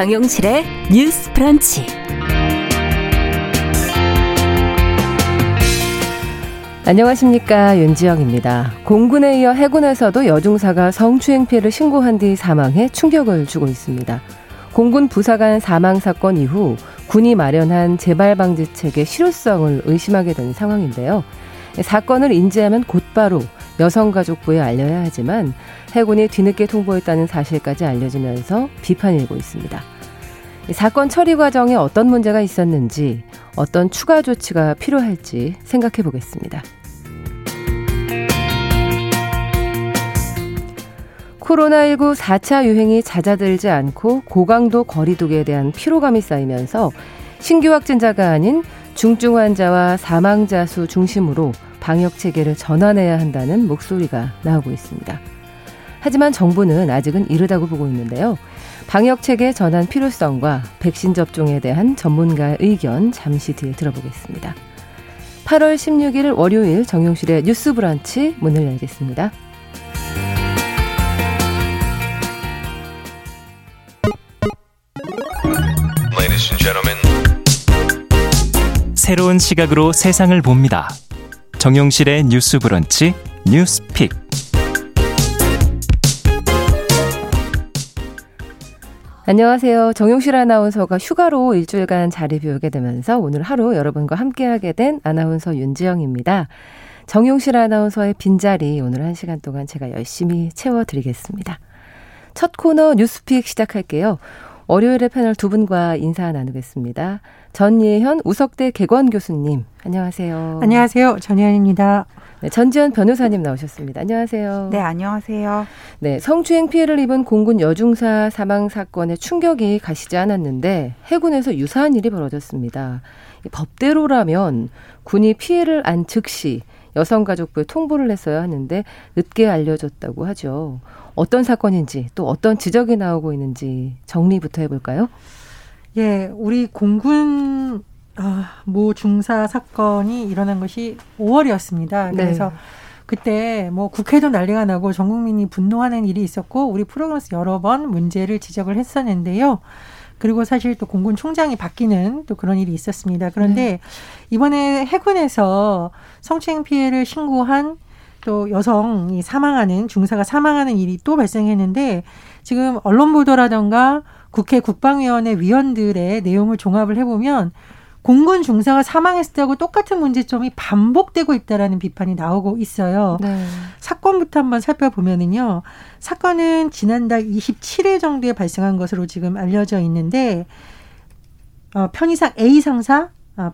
정용실의 뉴스 브런치. 안녕하십니까, 윤지영입니다. 공군에 이어 해군에서도 여중사가 성추행 피해를 신고한 뒤 사망해 충격을 주고 있습니다. 공군 부사관 사망 사건 이후 군이 마련한 재발방지책의 실효성을 의심하게 된 상황인데요. 사건을 인지하면 곧바로 여성가족부에 알려야 하지만 해군이 뒤늦게 통보했다는 사실까지 알려지면서 비판이 일고 있습니다. 사건 처리 과정에 어떤 문제가 있었는지, 어떤 추가 조치가 필요할지 생각해 보겠습니다. 코로나19 4차 유행이 잦아들지 않고 고강도 거리두기에 대한 피로감이 쌓이면서 신규 확진자가 아닌 중증 환자와 사망자 수 중심으로 방역 체계를 전환해야 한다는 목소리가 나오고 있습니다. 하지만 정부는 아직은 이르다고 보고 있는데요. 방역 체계 전환 필요성과 백신 접종에 대한 전문가의 의견 잠시 뒤에 들어보겠습니다. 8월 16일 월요일 정용실의 뉴스 브런치 문을 열겠습니다. Ladies and gentlemen. 새로운 시각으로 세상을 봅니다. 정용실의 뉴스 브런치 뉴스픽. 안녕하세요. 정용실 아나운서가 휴가로 일주일간 자리 비우게 되면서 오늘 하루 여러분과 함께하게 된 아나운서 윤지영입니다. 정용실 아나운서의 빈자리 오늘 1시간 동안 제가 열심히 채워드리겠습니다. 첫 코너 뉴스픽 시작할게요. 월요일에 패널 두 분과 인사 나누겠습니다. 전예현 우석대 개관 교수님, 안녕하세요. 안녕하세요. 전예현입니다. 네, 전재현 변호사님 나오셨습니다. 안녕하세요. 네, 안녕하세요. 네, 성추행 피해를 입은 공군 여중사 사망 사건의 충격이 가시지 않았는데 해군에서 유사한 일이 벌어졌습니다. 법대로라면 군이 피해를 안 즉시 여성가족부에 통보를 했어야 하는데 늦게 알려졌다고 하죠. 어떤 사건인지 또 어떤 지적이 나오고 있는지 정리부터 해볼까요? 예, 우리 공군 모 중사 사건이 일어난 것이 5월이었습니다. 그래서 네. 그때 뭐 국회도 난리가 나고 전 국민이 분노하는 일이 있었고 우리 프로그램에서 여러 번 문제를 지적을 했었는데요. 그리고 사실 또 공군 총장이 바뀌는 또 그런 일이 있었습니다. 그런데 이번에 해군에서 성추행 피해를 신고한 또 여성이 사망하는, 중사가 사망하는 일이 또 발생했는데 지금 언론 보도라던가 국회 국방위원회 위원들의 내용을 종합을 해보면 공군 중사가 사망했을 때하고 똑같은 문제점이 반복되고 있다라는 비판이 나오고 있어요. 네. 사건부터 한번 살펴보면은요. 사건은 지난달 27일 정도에 발생한 것으로 지금 알려져 있는데 편의상 A 상사,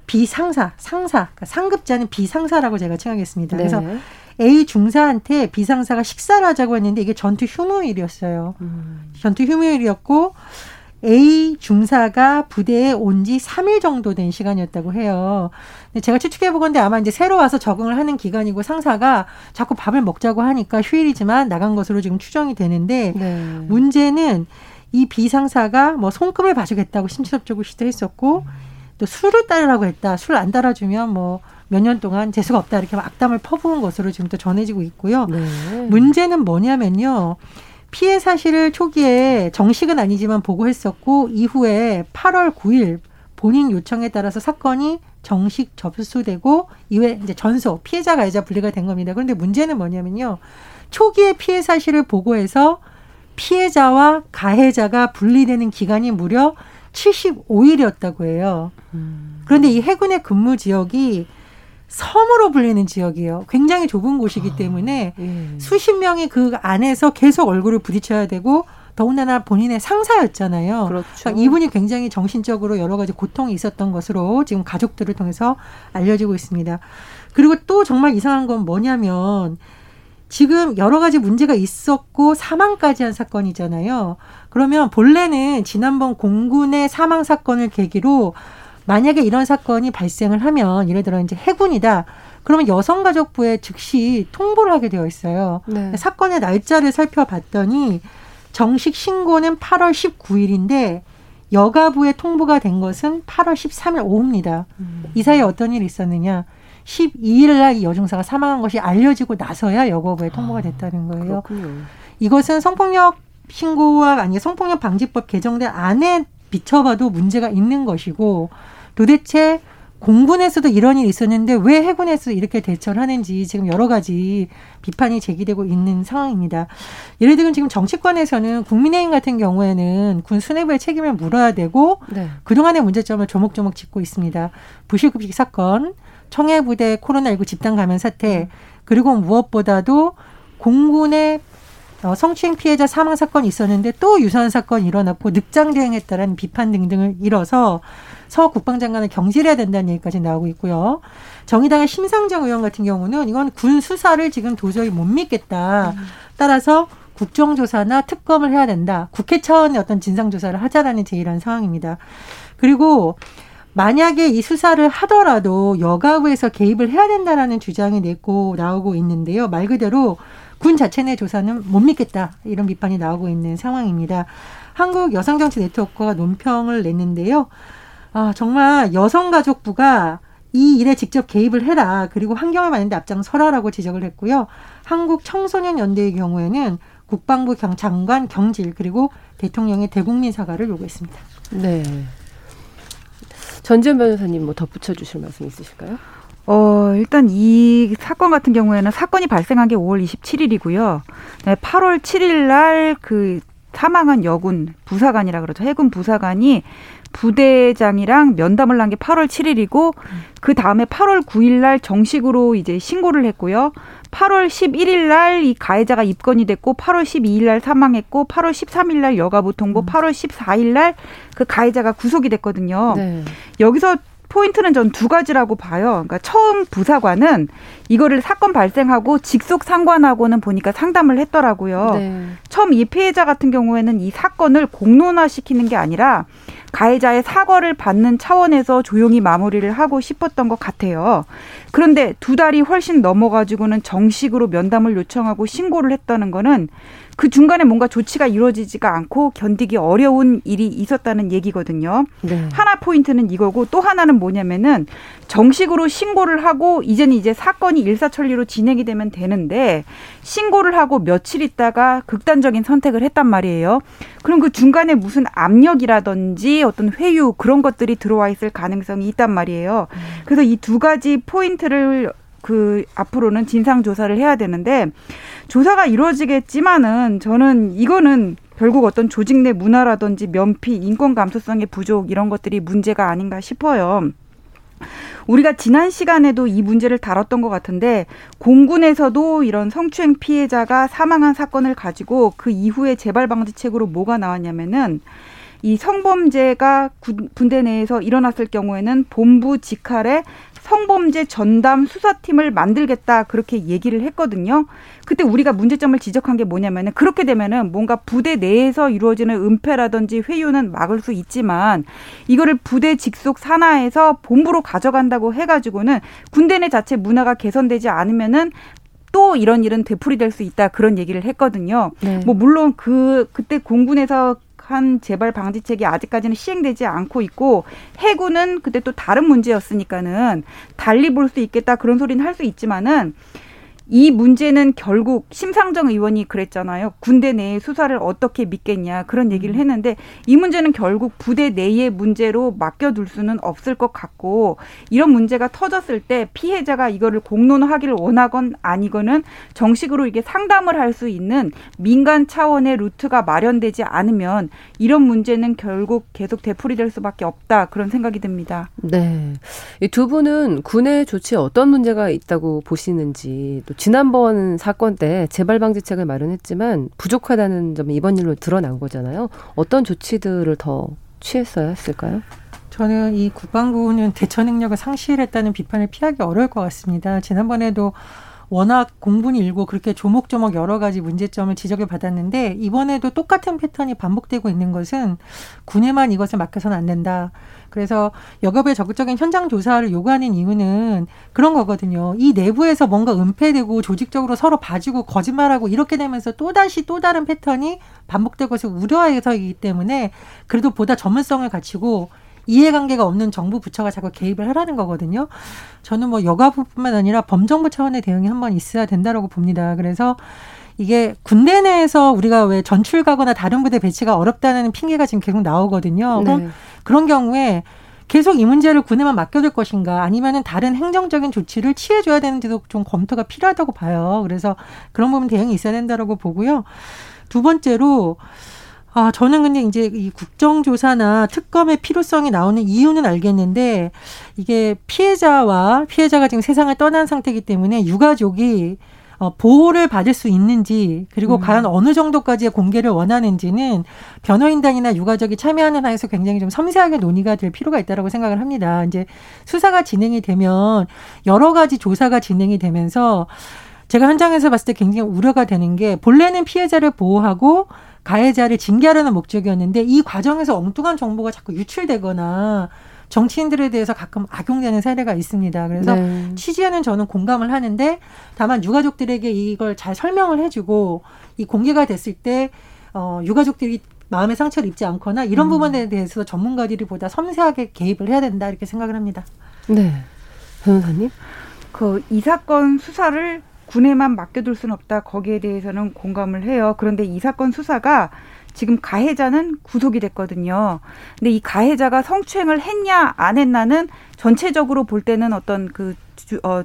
B 상사, 그러니까 상급자는 B 상사라고 제가 칭하겠습니다. 네. 그래서 A 중사한테 B 상사가 식사를 하자고 했는데 이게 전투 휴무일이었어요. 전투 휴무일이었고 A 중사가 부대에 온 지 3일 정도 된 시간이었다고 해요. 근데 제가 추측해보건데 아마 이제 새로 와서 적응을 하는 기간이고 상사가 자꾸 밥을 먹자고 하니까 휴일이지만 나간 것으로 지금 추정이 되는데 네. 문제는 이 B 상사가 뭐 손금을 봐주겠다고 심지적으로 시도했었고 또 술을 따르라고 했다. 술 안 따라주면 뭐 몇 년 동안 재수가 없다 이렇게 악담을 퍼부은 것으로 지금 또 전해지고 있고요. 네. 문제는 뭐냐면요. 피해 사실을 초기에 정식은 아니지만 보고했었고 이후에 8월 9일 본인 요청에 따라서 사건이 정식 접수되고 이후에 이제 전소, 피해자 가해자 분리가 된 겁니다. 그런데 문제는 뭐냐면요. 초기에 피해 사실을 보고해서 피해자와 가해자가 분리되는 기간이 무려 75일이었다고 해요. 그런데 이 해군의 근무 지역이 섬으로 불리는 지역이에요. 굉장히 좁은 곳이기 때문에 수십 명이 그 안에서 계속 얼굴을 부딪혀야 되고 더군다나 본인의 상사였잖아요. 그렇죠. 그러니까 이분이 굉장히 정신적으로 여러 가지 고통이 있었던 것으로 지금 가족들을 통해서 알려지고 있습니다. 그리고 또 정말 이상한 건 뭐냐면 지금 여러 가지 문제가 있었고 사망까지 한 사건이잖아요. 그러면 본래는 지난번 공군의 사망 사건을 계기로 만약에 이런 사건이 발생을 하면 예를 들어 이제 해군이다. 그러면 여성가족부에 즉시 통보를 하게 되어 있어요. 네. 사건의 날짜를 살펴봤더니 정식 신고는 8월 19일인데 여가부에 통보가 된 것은 8월 13일 오후입니다. 이 사이에 어떤 일이 있었느냐. 12일 날 여중사가 사망한 것이 알려지고 나서야 여가부에 통보가 됐다는 거예요. 그렇군요. 이것은 성폭력 방지법 개정된 안에 비춰봐도 문제가 있는 것이고 도대체 공군에서도 이런 일이 있었는데 왜 해군에서 이렇게 대처를 하는지 지금 여러 가지 비판이 제기되고 있는 상황입니다. 예를 들면 지금 정치권에서는 국민의힘 같은 경우에는 군 수뇌부의 책임을 물어야 되고 네. 그동안의 문제점을 조목조목 짚고 있습니다. 부실급식 사건, 청해부대 코로나19 집단 감염 사태 그리고 무엇보다도 공군의 성추행 피해자 사망 사건이 있었는데 또 유사한 사건이 일어났고 늑장 대응했다라는 비판 등등을 일어서 서 국방장관을 경질해야 된다는 얘기까지 나오고 있고요. 정의당의 심상정 의원 같은 경우는 이건 군 수사를 지금 도저히 못 믿겠다. 따라서 국정조사나 특검을 해야 된다. 국회 차원의 어떤 진상조사를 하자라는 제의라는 상황입니다. 그리고 만약에 이 수사를 하더라도 여가부에서 개입을 해야 된다라는 주장이 냈고 나오고 있는데요. 말 그대로 군 자체 내 조사는 못 믿겠다. 이런 비판이 나오고 있는 상황입니다. 한국 여성정치 네트워크가 논평을 냈는데요. 아, 정말 여성가족부가 이 일에 직접 개입을 해라. 그리고 환경을 만드는데 앞장서라라고 지적을 했고요. 한국청소년연대의 경우에는 국방부 장관 경질 그리고 대통령의 대국민 사과를 요구했습니다. 네. 전재현 변호사님 뭐 덧붙여 주실 말씀 있으실까요? 일단 이 사건 같은 경우에는 사건이 발생한 게 5월 27일이고요. 8월 7일 날 그 사망한 여군 부사관이라 그러죠. 해군 부사관이 부대장이랑 면담을 한 게 8월 7일이고 그 다음에 8월 9일 날 정식으로 이제 신고를 했고요. 8월 11일 날 이 가해자가 입건이 됐고 8월 12일 날 사망했고 8월 13일 날 여가부 통보 8월 14일 날 그 가해자가 구속이 됐거든요. 네. 여기서 포인트는 전 두 가지라고 봐요. 그러니까 처음 부사관은 이거를 사건 발생하고 직속 상관하고는 보니까 상담을 했더라고요. 네. 처음 이 피해자 같은 경우에는 이 사건을 공론화시키는 게 아니라 가해자의 사과를 받는 차원에서 조용히 마무리를 하고 싶었던 것 같아요. 그런데 두 달이 훨씬 넘어가지고는 정식으로 면담을 요청하고 신고를 했다는 거는 그 중간에 뭔가 조치가 이루어지지가 않고 견디기 어려운 일이 있었다는 얘기거든요. 네. 하나 포인트는 이거고 또 하나는 뭐냐면은 정식으로 신고를 하고 이제 사건이 일사천리로 진행이 되면 되는데 신고를 하고 며칠 있다가 극단적인 선택을 했단 말이에요. 그럼 그 중간에 무슨 압력이라든지 어떤 회유 그런 것들이 들어와 있을 가능성이 있단 말이에요. 그래서 이 두 가지 포인트를 그 앞으로는 진상 조사를 해야 되는데 조사가 이루어지겠지만은 저는 이거는 결국 어떤 조직 내 문화라든지 면피, 인권 감수성의 부족 이런 것들이 문제가 아닌가 싶어요. 우리가 지난 시간에도 이 문제를 다뤘던 것 같은데 공군에서도 이런 성추행 피해자가 사망한 사건을 가지고 그 이후에 재발 방지책으로 뭐가 나왔냐면은 이 성범죄가 군대 내에서 일어났을 경우에는 본부 직할에 성범죄 전담 수사팀을 만들겠다 그렇게 얘기를 했거든요. 그때 우리가 문제점을 지적한 게 뭐냐면은 그렇게 되면은 뭔가 부대 내에서 이루어지는 은폐라든지 회유는 막을 수 있지만 이거를 부대 직속 산하에서 본부로 가져간다고 해가지고는 군대 내 자체 문화가 개선되지 않으면은 또 이런 일은 되풀이될 수 있다 그런 얘기를 했거든요. 네. 뭐 물론 그때 공군에서 한 재발 방지책이 아직까지는 시행되지 않고 있고 해군은 그때 또 다른 문제였으니까는 달리 볼 수 있겠다 그런 소리는 할 수 있지만은 이 문제는 결국 심상정 의원이 그랬잖아요. 군대 내의 수사를 어떻게 믿겠냐 그런 얘기를 했는데 이 문제는 결국 부대 내의 문제로 맡겨둘 수는 없을 것 같고 이런 문제가 터졌을 때 피해자가 이거를 공론화하기를 원하건 아니거는 정식으로 이게 상담을 할 수 있는 민간 차원의 루트가 마련되지 않으면 이런 문제는 결국 계속 되풀이될 수밖에 없다 그런 생각이 듭니다. 네, 이 두 분은 군의 조치에 어떤 문제가 있다고 보시는지 또 지난번 사건 때 재발방지책을 마련했지만 부족하다는 점이 이번 일로 드러난 거잖아요. 어떤 조치들을 더 취했어야 했을까요? 저는 이 국방부는 대처 능력을 상실했다는 비판을 피하기 어려울 것 같습니다. 지난번에도 워낙 공분이 일고 그렇게 조목조목 여러 가지 문제점을 지적을 받았는데 이번에도 똑같은 패턴이 반복되고 있는 것은 군에만 이것을 맡겨서는 안 된다. 그래서 여가부의 적극적인 현장 조사를 요구하는 이유는 그런 거거든요. 이 내부에서 뭔가 은폐되고 조직적으로 서로 봐주고 거짓말하고 이렇게 되면서 또다시 또 다른 패턴이 반복될 것을 우려해서이기 때문에 그래도 보다 전문성을 갖추고 이해관계가 없는 정부 부처가 자꾸 개입을 하라는 거거든요. 저는 뭐 여가부뿐만 아니라 범정부 차원의 대응이 한번 있어야 된다라고 봅니다. 그래서 이게 군대 내에서 우리가 왜 전출 가거나 다른 부대 배치가 어렵다는 핑계가 지금 계속 나오거든요. 그럼 네. 그런 경우에 계속 이 문제를 군에만 맡겨둘 것인가 아니면은 다른 행정적인 조치를 취해줘야 되는지도 좀 검토가 필요하다고 봐요. 그래서 그런 부분 대응이 있어야 된다고 보고요. 두 번째로 저는 근데 이제 이 국정조사나 특검의 필요성이 나오는 이유는 알겠는데 이게 피해자가 지금 세상을 떠난 상태이기 때문에 유가족이 보호를 받을 수 있는지 그리고 과연 어느 정도까지의 공개를 원하는지는 변호인단이나 유가족이 참여하는 한에서 굉장히 좀 섬세하게 논의가 될 필요가 있다고 생각을 합니다. 이제 수사가 진행이 되면 여러 가지 조사가 진행이 되면서 제가 현장에서 봤을 때 굉장히 우려가 되는 게 본래는 피해자를 보호하고 가해자를 징계하려는 목적이었는데 이 과정에서 엉뚱한 정보가 자꾸 유출되거나 정치인들에 대해서 가끔 악용되는 사례가 있습니다. 그래서 네. 취지에는 저는 공감을 하는데 다만 유가족들에게 이걸 잘 설명을 해주고 이 공개가 됐을 때 유가족들이 마음의 상처를 입지 않거나 이런 부분에 대해서 전문가들이 보다 섬세하게 개입을 해야 된다 이렇게 생각을 합니다. 네, 변호사님. 이 사건 수사를 군에만 맡겨둘 수는 없다. 거기에 대해서는 공감을 해요. 그런데 이 사건 수사가 지금 가해자는 구속이 됐거든요. 근데 이 가해자가 성추행을 했냐 안 했냐는 전체적으로 볼 때는 어떤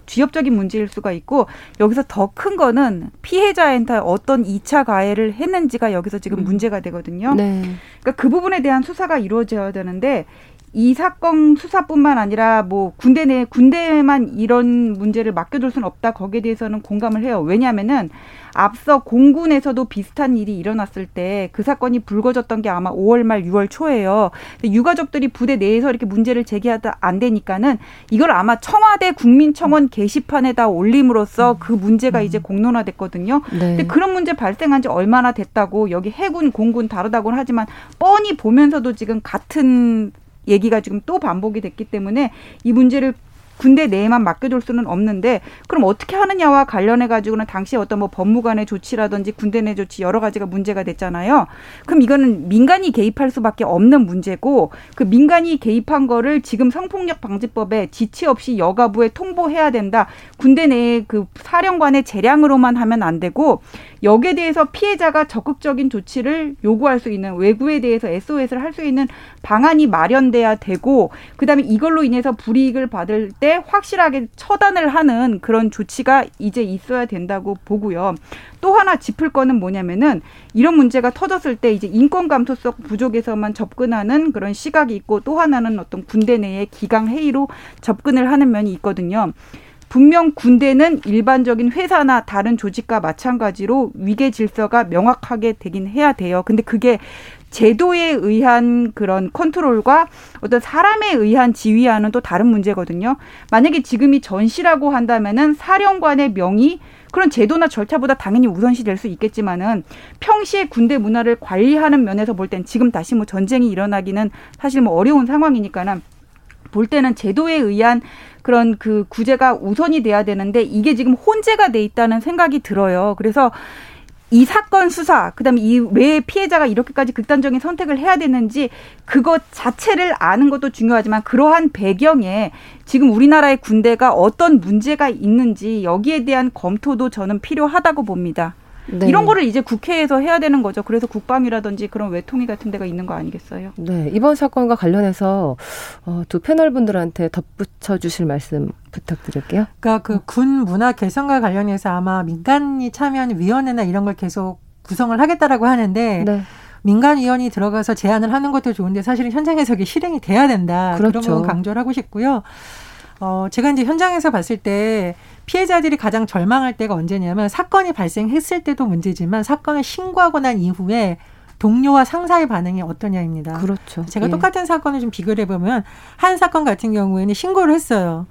주엽적인 문제일 수가 있고 여기서 더 큰 거는 피해자한테 어떤 2차 가해를 했는지가 여기서 지금 문제가 되거든요. 네. 그러니까 그 부분에 대한 수사가 이루어져야 되는데 이 사건 수사뿐만 아니라 군대 내 군대에만 이런 문제를 맡겨둘 수는 없다. 거기에 대해서는 공감을 해요. 왜냐하면은 앞서 공군에서도 비슷한 일이 일어났을 때 그 사건이 불거졌던 게 아마 5월 말 6월 초예요. 유가족들이 부대 내에서 이렇게 문제를 제기하다 안 되니까는 이걸 아마 청와대 국민청원 게시판에다 올림으로써 그 문제가 이제 공론화됐거든요. 네. 근데 그런 문제 발생한 지 얼마나 됐다고 여기 해군 공군 다르다고는 하지만 뻔히 보면서도 지금 같은 얘기가 지금 또 반복이 됐기 때문에 이 문제를 군대 내에만 맡겨둘 수는 없는데 그럼 어떻게 하느냐와 관련해가지고는 당시에 어떤 법무관의 조치라든지 군대 내 조치 여러 가지가 문제가 됐잖아요. 그럼 이거는 민간이 개입할 수밖에 없는 문제고 그 민간이 개입한 거를 지금 성폭력 방지법에 지체 없이 여가부에 통보해야 된다. 군대 내에 그 사령관의 재량으로만 하면 안 되고 여기에 대해서 피해자가 적극적인 조치를 요구할 수 있는 외구에 대해서 SOS를 할 수 있는 방안이 마련돼야 되고 그다음에 이걸로 인해서 불이익을 받을 때 확실하게 처단을 하는 그런 조치가 이제 있어야 된다고 보고요. 또 하나 짚을 거는 뭐냐면은 이런 문제가 터졌을 때 이제 인권 감수성 부족에서만 접근하는 그런 시각이 있고 또 하나는 어떤 군대 내의 기강 회의로 접근을 하는 면이 있거든요. 분명 군대는 일반적인 회사나 다른 조직과 마찬가지로 위계 질서가 명확하게 되긴 해야 돼요. 근데 그게 제도에 의한 그런 컨트롤과 어떤 사람에 의한 지휘와는 또 다른 문제거든요. 만약에 지금이 전시라고 한다면은 사령관의 명이 그런 제도나 절차보다 당연히 우선시 될 수 있겠지만은 평시에 군대 문화를 관리하는 면에서 볼 땐 지금 다시 전쟁이 일어나기는 사실 어려운 상황이니까는 볼 때는 제도에 의한 그런 구제가 우선이 돼야 되는데 이게 지금 혼재가 돼 있다는 생각이 들어요. 그래서 이 사건 수사, 그다음에 이 왜 피해자가 이렇게까지 극단적인 선택을 해야 되는지 그것 자체를 아는 것도 중요하지만 그러한 배경에 지금 우리나라의 군대가 어떤 문제가 있는지 여기에 대한 검토도 저는 필요하다고 봅니다. 네. 이런 거를 이제 국회에서 해야 되는 거죠. 그래서 국방이라든지 그런 외통위 같은 데가 있는 거 아니겠어요? 네. 이번 사건과 관련해서 두 패널 분들한테 덧붙여 주실 말씀 부탁드릴게요. 그러니까 군 문화 개선과 관련해서 아마 민간이 참여하는 위원회나 이런 걸 계속 구성을 하겠다라고 하는데 네. 민간위원이 들어가서 제안을 하는 것도 좋은데 사실은 현장에서 이게 실행이 돼야 된다. 그렇죠. 그런 건 강조를 하고 싶고요. 제가 이제 현장에서 봤을 때 피해자들이 가장 절망할 때가 언제냐면 사건이 발생했을 때도 문제지만 사건을 신고하고 난 이후에 동료와 상사의 반응이 어떠냐입니다. 그렇죠. 제가 똑같은 사건을 좀 비교를 해보면 한 사건 같은 경우에는 신고를 했어요.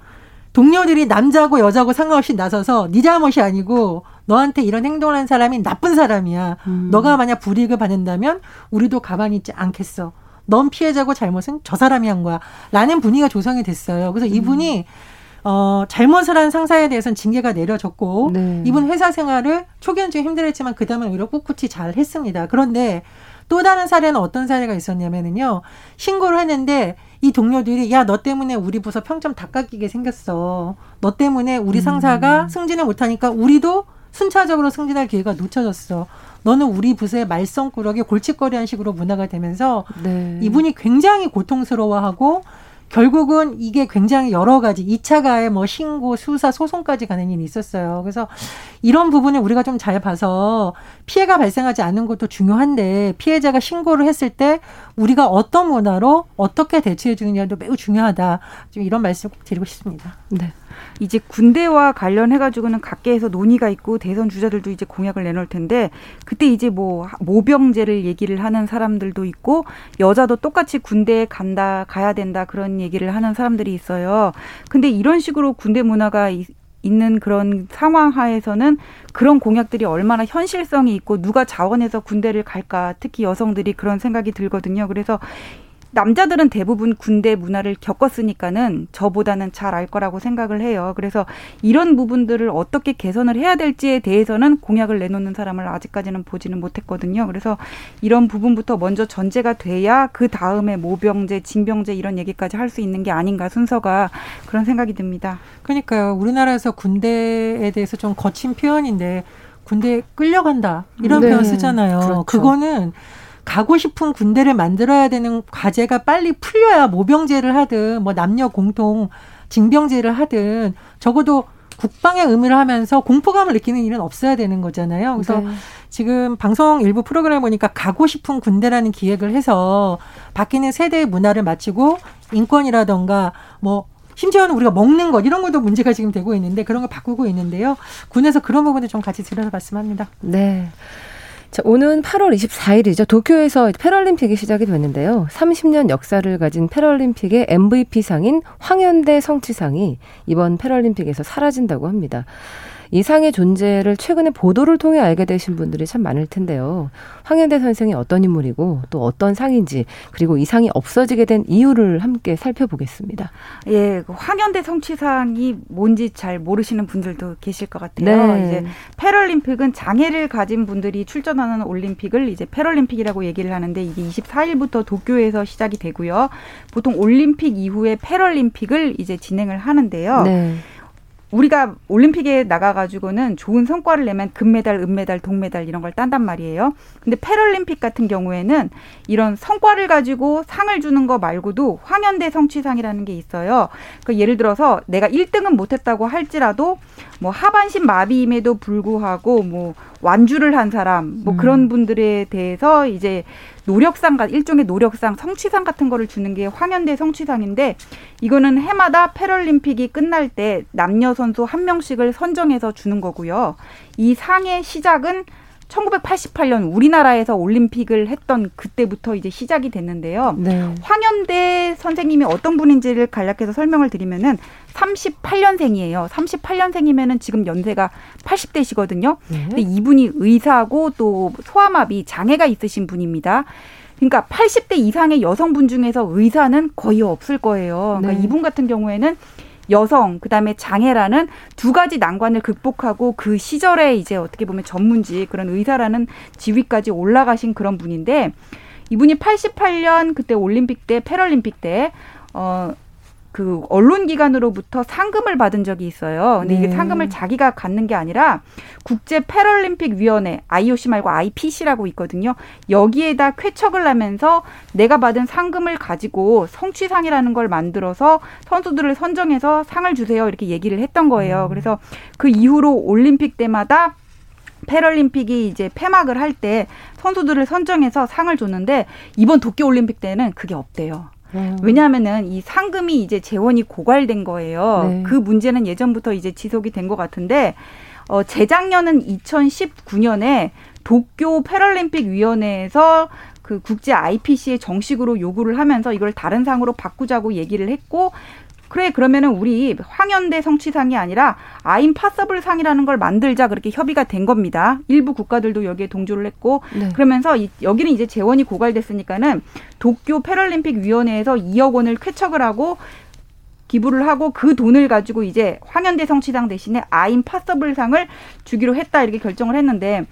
동료들이 남자고 여자고 상관없이 나서서 네 잘못이 아니고 너한테 이런 행동을 한 사람이 나쁜 사람이야. 너가 만약 불이익을 받는다면 우리도 가만히 있지 않겠어. 넌 피해자고 잘못은 저 사람이 한 거야. 라는 분위기가 조성이 됐어요. 그래서 이분이 잘못을 한 상사에 대해서는 징계가 내려졌고 네. 이분 회사 생활을 초기엔 좀 힘들었지만 그 다음에 오히려 꿋꿋이 잘 했습니다. 그런데 또 다른 사례는 어떤 사례가 있었냐면요. 신고를 했는데 이 동료들이 야, 너 때문에 우리 부서 평점 다 깎이게 생겼어. 너 때문에 우리 상사가 승진을 못하니까 우리도 순차적으로 승진할 기회가 놓쳐졌어. 너는 우리 부서의 말썽꾸러기 골칫거리한 식으로 문화가 되면서 네. 이분이 굉장히 고통스러워하고 결국은 이게 굉장히 여러 가지 2차 가해 뭐 신고, 수사, 소송까지 가는 일이 있었어요. 그래서 이런 부분을 우리가 좀 잘 봐서 피해가 발생하지 않은 것도 중요한데 피해자가 신고를 했을 때 우리가 어떤 문화로 어떻게 대처해 주느냐도 매우 중요하다. 좀 이런 말씀 꼭 드리고 싶습니다. 네. 이제 군대와 관련해가지고는 각계에서 논의가 있고 대선 주자들도 이제 공약을 내놓을 텐데 그때 이제 뭐 모병제를 얘기를 하는 사람들도 있고 여자도 똑같이 군대에 가야 된다 그런 얘기를 하는 사람들이 있어요. 근데 이런 식으로 군대 문화가 있는 그런 상황 하에서는 그런 공약들이 얼마나 현실성이 있고 누가 자원해서 군대를 갈까 특히 여성들이 그런 생각이 들거든요. 그래서 남자들은 대부분 군대 문화를 겪었으니까는 저보다는 잘 알 거라고 생각을 해요. 그래서 이런 부분들을 어떻게 개선을 해야 될지에 대해서는 공약을 내놓는 사람을 아직까지는 보지는 못했거든요. 그래서 이런 부분부터 먼저 전제가 돼야 그 다음에 모병제, 징병제 이런 얘기까지 할 수 있는 게 아닌가 순서가 그런 생각이 듭니다. 그러니까요. 우리나라에서 군대에 대해서 좀 거친 표현인데 군대에 끌려간다 이런 네. 표현 쓰잖아요. 그렇죠. 그거는 가고 싶은 군대를 만들어야 되는 과제가 빨리 풀려야 모병제를 하든 뭐 남녀 공통 징병제를 하든 적어도 국방의 의무를 하면서 공포감을 느끼는 일은 없어야 되는 거잖아요. 그래서 네. 지금 방송 일부 프로그램을 보니까 가고 싶은 군대라는 기획을 해서 바뀌는 세대의 문화를 맞추고 인권이라든가 뭐 심지어는 우리가 먹는 것 이런 것도 문제가 지금 되고 있는데 그런 걸 바꾸고 있는데요. 군에서 그런 부분도 좀 같이 들여다봤으면 합니다. 네. 자, 오는 8월 24일이죠. 도쿄에서 패럴림픽이 시작이 됐는데요. 30년 역사를 가진 패럴림픽의 MVP상인 황현대 성취상이 이번 패럴림픽에서 사라진다고 합니다. 이 상의 존재를 최근에 보도를 통해 알게 되신 분들이 참 많을 텐데요. 황현대 선생이 어떤 인물이고 또 어떤 상인지 그리고 이 상이 없어지게 된 이유를 함께 살펴보겠습니다. 예, 황현대 성취상이 뭔지 잘 모르시는 분들도 계실 것 같아요. 네. 이제 패럴림픽은 장애를 가진 분들이 출전하는 올림픽을 이제 패럴림픽이라고 얘기를 하는데 이게 24일부터 도쿄에서 시작이 되고요. 보통 올림픽 이후에 패럴림픽을 이제 진행을 하는데요. 네. 우리가 올림픽에 나가가지고는 좋은 성과를 내면 금메달, 은메달, 동메달 이런 걸 딴단 말이에요. 근데 패럴림픽 같은 경우에는 이런 성과를 가지고 상을 주는 거 말고도 황현대 성취상이라는 게 있어요. 그러니까 예를 들어서 내가 1등은 못했다고 할지라도 뭐 하반신 마비임에도 불구하고 뭐 완주를 한 사람 뭐 그런 분들에 대해서 이제 노력상, 일종의 노력상, 성취상 같은 거를 주는 게 황현대 성취상인데 이거는 해마다 패럴림픽이 끝날 때 남녀 선수 한 명씩을 선정해서 주는 거고요. 이 상의 시작은 1988년 우리나라에서 올림픽을 했던 그때부터 이제 시작이 됐는데요. 네. 황현대 선생님이 어떤 분인지를 간략해서 설명을 드리면은 38년생이에요. 38년생이면은 지금 연세가 80대시거든요. 네. 근데 이분이 의사고 또 소아마비 장애가 있으신 분입니다. 그러니까 80대 이상의 여성분 중에서 의사는 거의 없을 거예요. 그러니까 네. 이분 같은 경우에는 여성, 그다음에 장애라는 두 가지 난관을 극복하고 그 시절에 이제 어떻게 보면 전문직, 그런 의사라는 지위까지 올라가신 그런 분인데 이분이 88년 그때 올림픽 때, 패럴림픽 때 그 언론기관으로부터 상금을 받은 적이 있어요. 근데 이게 상금을 자기가 갖는 게 아니라 국제 패럴림픽 위원회 IOC 말고 IPC라고 있거든요. 여기에다 쾌척을 하면서 내가 받은 상금을 가지고 성취상이라는 걸 만들어서 선수들을 선정해서 상을 주세요. 이렇게 얘기를 했던 거예요. 그래서 그 이후로 올림픽 때마다 패럴림픽이 이제 폐막을 할 때 선수들을 선정해서 상을 줬는데 이번 도쿄올림픽 때는 그게 없대요. 왜냐하면은 이 상금이 이제 재원이 고갈된 거예요. 네. 그 문제는 예전부터 이제 지속이 된 것 같은데 재작년은 2019년에 도쿄 패럴림픽 위원회에서 그 국제 IPC에 정식으로 요구를 하면서 이걸 다른 상으로 바꾸자고 얘기를 했고 그래 그러면은 우리 황현대 성취상이 아니라 아임파서블 상이라는 걸 만들자 그렇게 협의가 된 겁니다. 일부 국가들도 여기에 동조를 했고 네. 그러면서 여기는 이제 재원이 고갈됐으니까는 도쿄 패럴림픽 위원회에서 2억 원을 쾌척을 하고 기부를 하고 그 돈을 가지고 이제 황현대 성취상 대신에 아임파서블 상을 주기로 했다 이렇게 결정을 했는데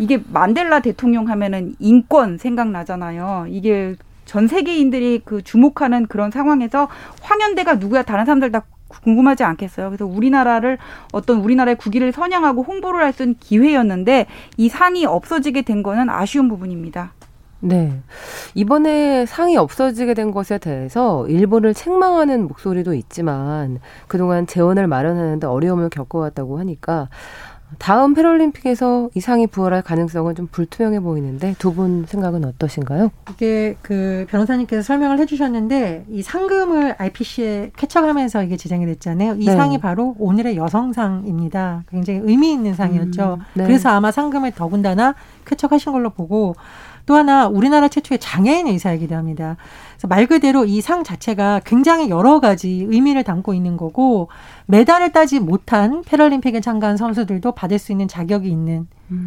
이게 만델라 대통령 하면은 인권 생각나잖아요. 이게 전 세계인들이 그 주목하는 그런 상황에서 황현대가 누구야 다른 사람들 다 궁금하지 않겠어요? 그래서 우리나라를 어떤 우리나라의 국위를 선양하고 홍보를 할 수 있는 기회였는데 이 상이 없어지게 된 거는 아쉬운 부분입니다. 네. 이번에 상이 없어지게 된 것에 대해서 일본을 책망하는 목소리도 있지만 그동안 재원을 마련하는데 어려움을 겪어왔다고 하니까 다음 패럴림픽에서 이 상이 부활할 가능성은 좀 불투명해 보이는데 두 분 생각은 어떠신가요? 이게 그 변호사님께서 설명을 해주셨는데 이 상금을 IPC에 쾌척하면서 이게 지정이 됐잖아요. 이 네. 상이 바로 오늘의 여성상입니다. 굉장히 의미 있는 상이었죠. 네. 그래서 아마 상금을 더군다나 쾌척하신 걸로 보고 또 하나 우리나라 최초의 장애인 의사이기도 합니다. 그래서 말 그대로 이 상 자체가 굉장히 여러 가지 의미를 담고 있는 거고 메달을 따지 못한 패럴림픽에 참가한 선수들도 받을 수 있는 자격이 있는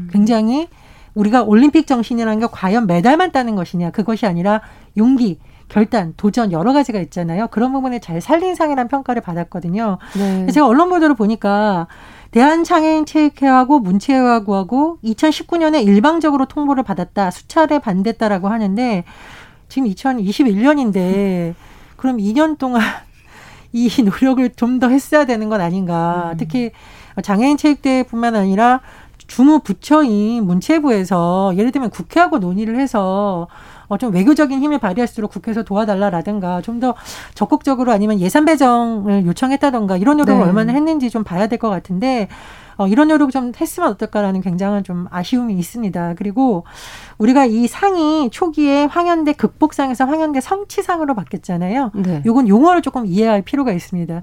굉장히 우리가 올림픽 정신이라는 게 과연 메달만 따는 것이냐 그것이 아니라 용기, 결단, 도전 여러 가지가 있잖아요. 그런 부분에 잘 살린 상이라는 평가를 받았거든요. 네. 제가 언론 보도를 보니까 대한장애인체육회하고 문체회하고 2019년에 일방적으로 통보를 받았다. 수차례 반대했다라고 하는데 지금 2021년인데 그럼 2년 동안 이 노력을 좀 더 했어야 되는 건 아닌가. 특히 장애인체육대회뿐만 아니라 주무부처인 문체부에서 예를 들면 국회하고 논의를 해서 좀 외교적인 힘을 발휘할수록 국회에서 도와달라라든가 좀 더 적극적으로 아니면 예산 배정을 요청했다든가 이런 노력을 네. 얼마나 했는지 좀 봐야 될 것 같은데 이런 노력을 좀 했으면 어떨까라는 굉장한 좀 아쉬움이 있습니다. 그리고 우리가 이 상이 초기에 황현대 극복상에서 황현대 성취상으로 바뀌었잖아요. 네. 이건 용어를 조금 이해할 필요가 있습니다.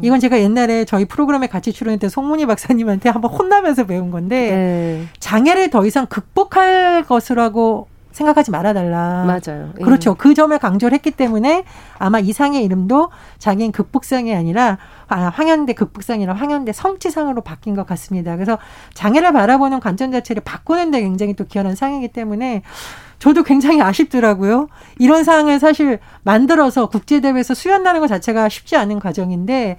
이건 제가 옛날에 저희 프로그램에 같이 출연했던 송문희 박사님한테 한번 혼나면서 배운 건데 네. 장애를 더 이상 극복할 것이라고 생각하지 말아달라. 맞아요. 예. 그렇죠. 그 점을 강조를 했기 때문에 아마 이 상의 이름도 장애인 극복상이 아니라 황현대 극복상이나 황현대 성취상으로 바뀐 것 같습니다. 그래서 장애를 바라보는 관점 자체를 바꾸는 데 굉장히 또 기여한 상이기 때문에 저도 굉장히 아쉽더라고요. 이런 상을 사실 만들어서 국제대회에서 수여한다는 것 자체가 쉽지 않은 과정인데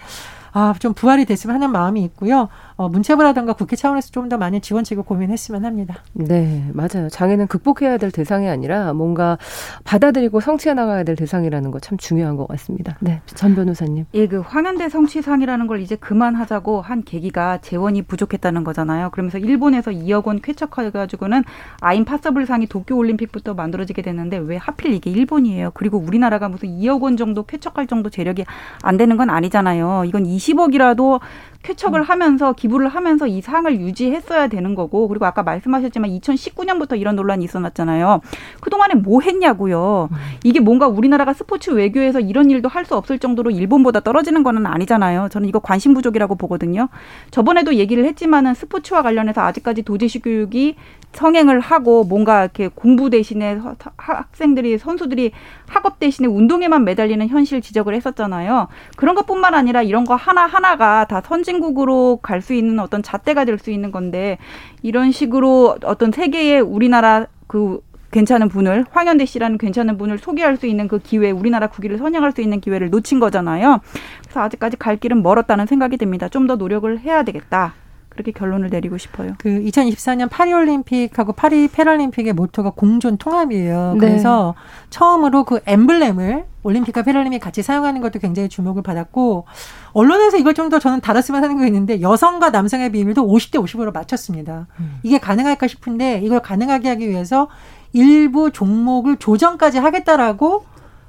좀 부활이 됐으면 하는 마음이 있고요. 문체부라든가 국회 차원에서 좀 더 많이 지원책을 고민했으면 합니다. 네, 맞아요. 장애는 극복해야 될 대상이 아니라 뭔가 받아들이고 성취해 나가야 될 대상이라는 거 참 중요한 것 같습니다. 네, 전 변호사님. 예, 그 황현대 성취상이라는 걸 이제 그만하자고 한 계기가 재원이 부족했다는 거잖아요. 그러면서 일본에서 2억 원 쾌척해가지고는 아임파서블 상이 도쿄올림픽부터 만들어지게 됐는데 왜 하필 이게 일본이에요? 그리고 우리나라가 무슨 2억 원 정도 쾌척할 정도 재력이 안 되는 건 아니잖아요. 이건 20억이라도 쾌척을 하면서 기부를 하면서 이 상을 유지했어야 되는 거고 그리고 아까 말씀하셨지만 2019년부터 이런 논란이 있어놨잖아요. 그동안에 뭐 했냐고요. 이게 뭔가 우리나라가 스포츠 외교에서 이런 일도 할 수 없을 정도로 일본보다 떨어지는 거는 아니잖아요. 저는 이거 관심 부족이라고 보거든요. 저번에도 얘기를 했지만은 스포츠와 관련해서 아직까지 도제시 교육이 성행을 하고 뭔가 이렇게 공부 대신에 학생들이 선수들이 학업 대신에 운동에만 매달리는 현실 지적을 했었잖아요. 그런 것뿐만 아니라 이런 거 하나하나가 다 선진국으로 갈 수 있는 어떤 잣대가 될 수 있는 건데 이런 식으로 어떤 세계의 우리나라 그 괜찮은 분을 황현대 씨라는 괜찮은 분을 소개할 수 있는 그 기회 우리나라 국위를 선양할 수 있는 기회를 놓친 거잖아요. 그래서 아직까지 갈 길은 멀었다는 생각이 듭니다. 좀 더 노력을 해야 되겠다. 그렇게 결론을 내리고 싶어요. 그 2024년 파리올림픽하고 파리 패럴림픽의 모토가 공존 통합이에요. 네. 그래서 처음으로 그 엠블렘을 올림픽과 패럴림픽 같이 사용하는 것도 굉장히 주목을 받았고 언론에서 이걸 좀 더 저는 달았으면 하는 게 있는데 여성과 남성의 비율도 50대 50으로 맞췄습니다. 이게 가능할까 싶은데 이걸 가능하게 하기 위해서 일부 종목을 조정까지 하겠다라고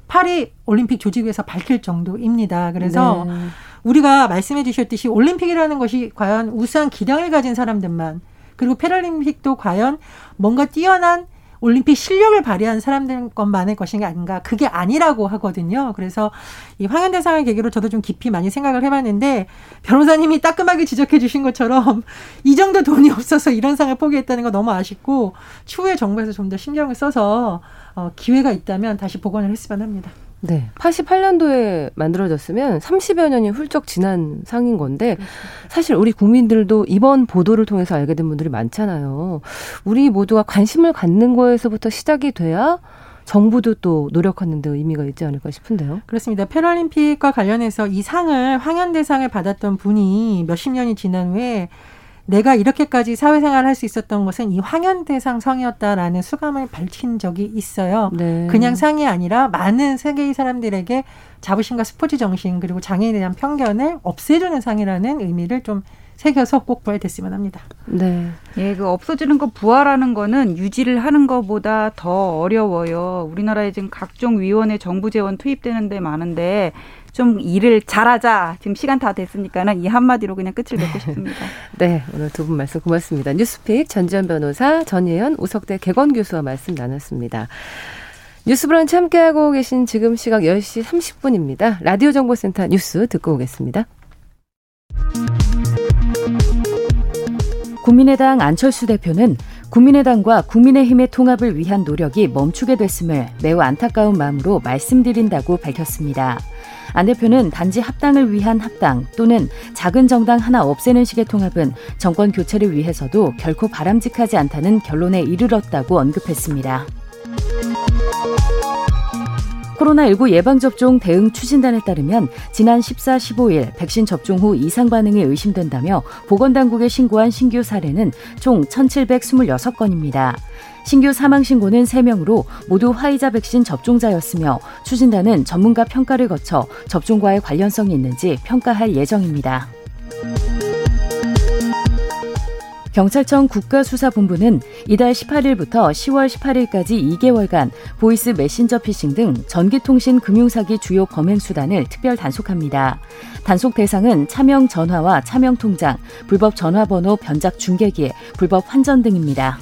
파리올림픽 조직위에서 밝힐 정도입니다. 그래서 네. 우리가 말씀해 주셨듯이 올림픽이라는 것이 과연 우수한 기량을 가진 사람들만 그리고 패럴림픽도 과연 뭔가 뛰어난 올림픽 실력을 발휘한 사람들 것만의 것인가 아닌가 그게 아니라고 하거든요. 그래서 이 황현대상을 계기로 저도 좀 깊이 많이 생각을 해봤는데 변호사님이 따끔하게 지적해 주신 것처럼 이 정도 돈이 없어서 이런 상을 포기했다는 거 너무 아쉽고 추후에 정부에서 좀 더 신경을 써서 기회가 있다면 다시 복원을 했으면 합니다. 네, 88년도에 만들어졌으면 30여 년이 훌쩍 지난 상인 건데 사실 우리 국민들도 이번 보도를 통해서 알게 된 분들이 많잖아요. 우리 모두가 관심을 갖는 거에서부터 시작이 돼야 정부도 또 노력하는 데 의미가 있지 않을까 싶은데요. 그렇습니다. 패럴림픽과 관련해서 이 상을 황현대상을 받았던 분이 몇십 년이 지난 후에 내가 이렇게까지 사회생활을 할 수 있었던 것은 이 황현대상 성이었다라는 수감을 밝힌 적이 있어요. 네. 그냥 상이 아니라 많은 세계의 사람들에게 자부심과 스포츠 정신 그리고 장애인에 대한 편견을 없애주는 상이라는 의미를 좀 새겨서 꼭 부활됐으면 합니다. 네, 예, 그 없어지는 거 부활하는 거는 유지를 하는 거보다 더 어려워요. 우리나라에 지금 각종 위원회 정부 재원 투입되는 데 많은데 좀 일을 잘하자. 지금 시간 다 됐으니까는 이 한마디로 그냥 끝을 맺고 싶습니다. 네, 오늘 두 분 말씀 고맙습니다. 뉴스픽 전재현 변호사, 전예현 우석대 객원 교수와 말씀 나눴습니다. 뉴스브런치 함께하고 계신 지금 시각 10시 30분입니다. 라디오 정보센터 뉴스 듣고 오겠습니다. 국민의당 안철수 대표는 국민의당과 국민의힘의 통합을 위한 노력이 멈추게 됐음을 매우 안타까운 마음으로 말씀드린다고 밝혔습니다. 안 대표는 단지 합당을 위한 합당 또는 작은 정당 하나 없애는 식의 통합은 정권 교체를 위해서도 결코 바람직하지 않다는 결론에 이르렀다고 언급했습니다. 코로나19 예방접종 대응 추진단에 따르면 지난 14, 15일 백신 접종 후 이상 반응이 의심된다며 보건당국에 신고한 신규 사례는 총 1,726건입니다. 신규 사망신고는 3명으로 모두 화이자 백신 접종자였으며 추진단은 전문가 평가를 거쳐 접종과의 관련성이 있는지 평가할 예정입니다. 경찰청 국가수사본부는 이달 18일부터 10월 18일까지 2개월간 보이스 메신저 피싱 등 전기통신 금융사기 주요 범행수단을 특별 단속합니다. 단속 대상은 차명 전화와 차명 통장, 불법 전화번호 변작 중계기, 불법 환전 등입니다.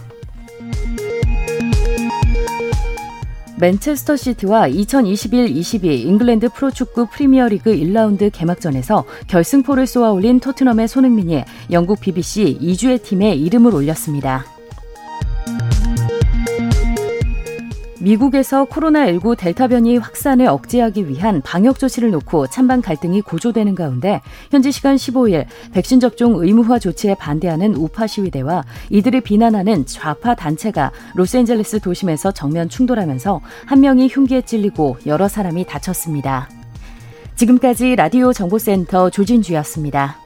맨체스터 시티와 2021-22 잉글랜드 프로축구 프리미어리그 1라운드 개막전에서 결승포를 쏘아올린 토트넘의 손흥민이 영국 BBC 2주의 팀에 이름을 올렸습니다. 미국에서 코로나19 델타 변이 확산을 억제하기 위한 방역 조치를 놓고 찬반 갈등이 고조되는 가운데 현지 시간 15일 백신 접종 의무화 조치에 반대하는 우파 시위대와 이들을 비난하는 좌파 단체가 로스앤젤레스 도심에서 정면 충돌하면서 한 명이 흉기에 찔리고 여러 사람이 다쳤습니다. 지금까지 라디오 정보센터 조진주였습니다.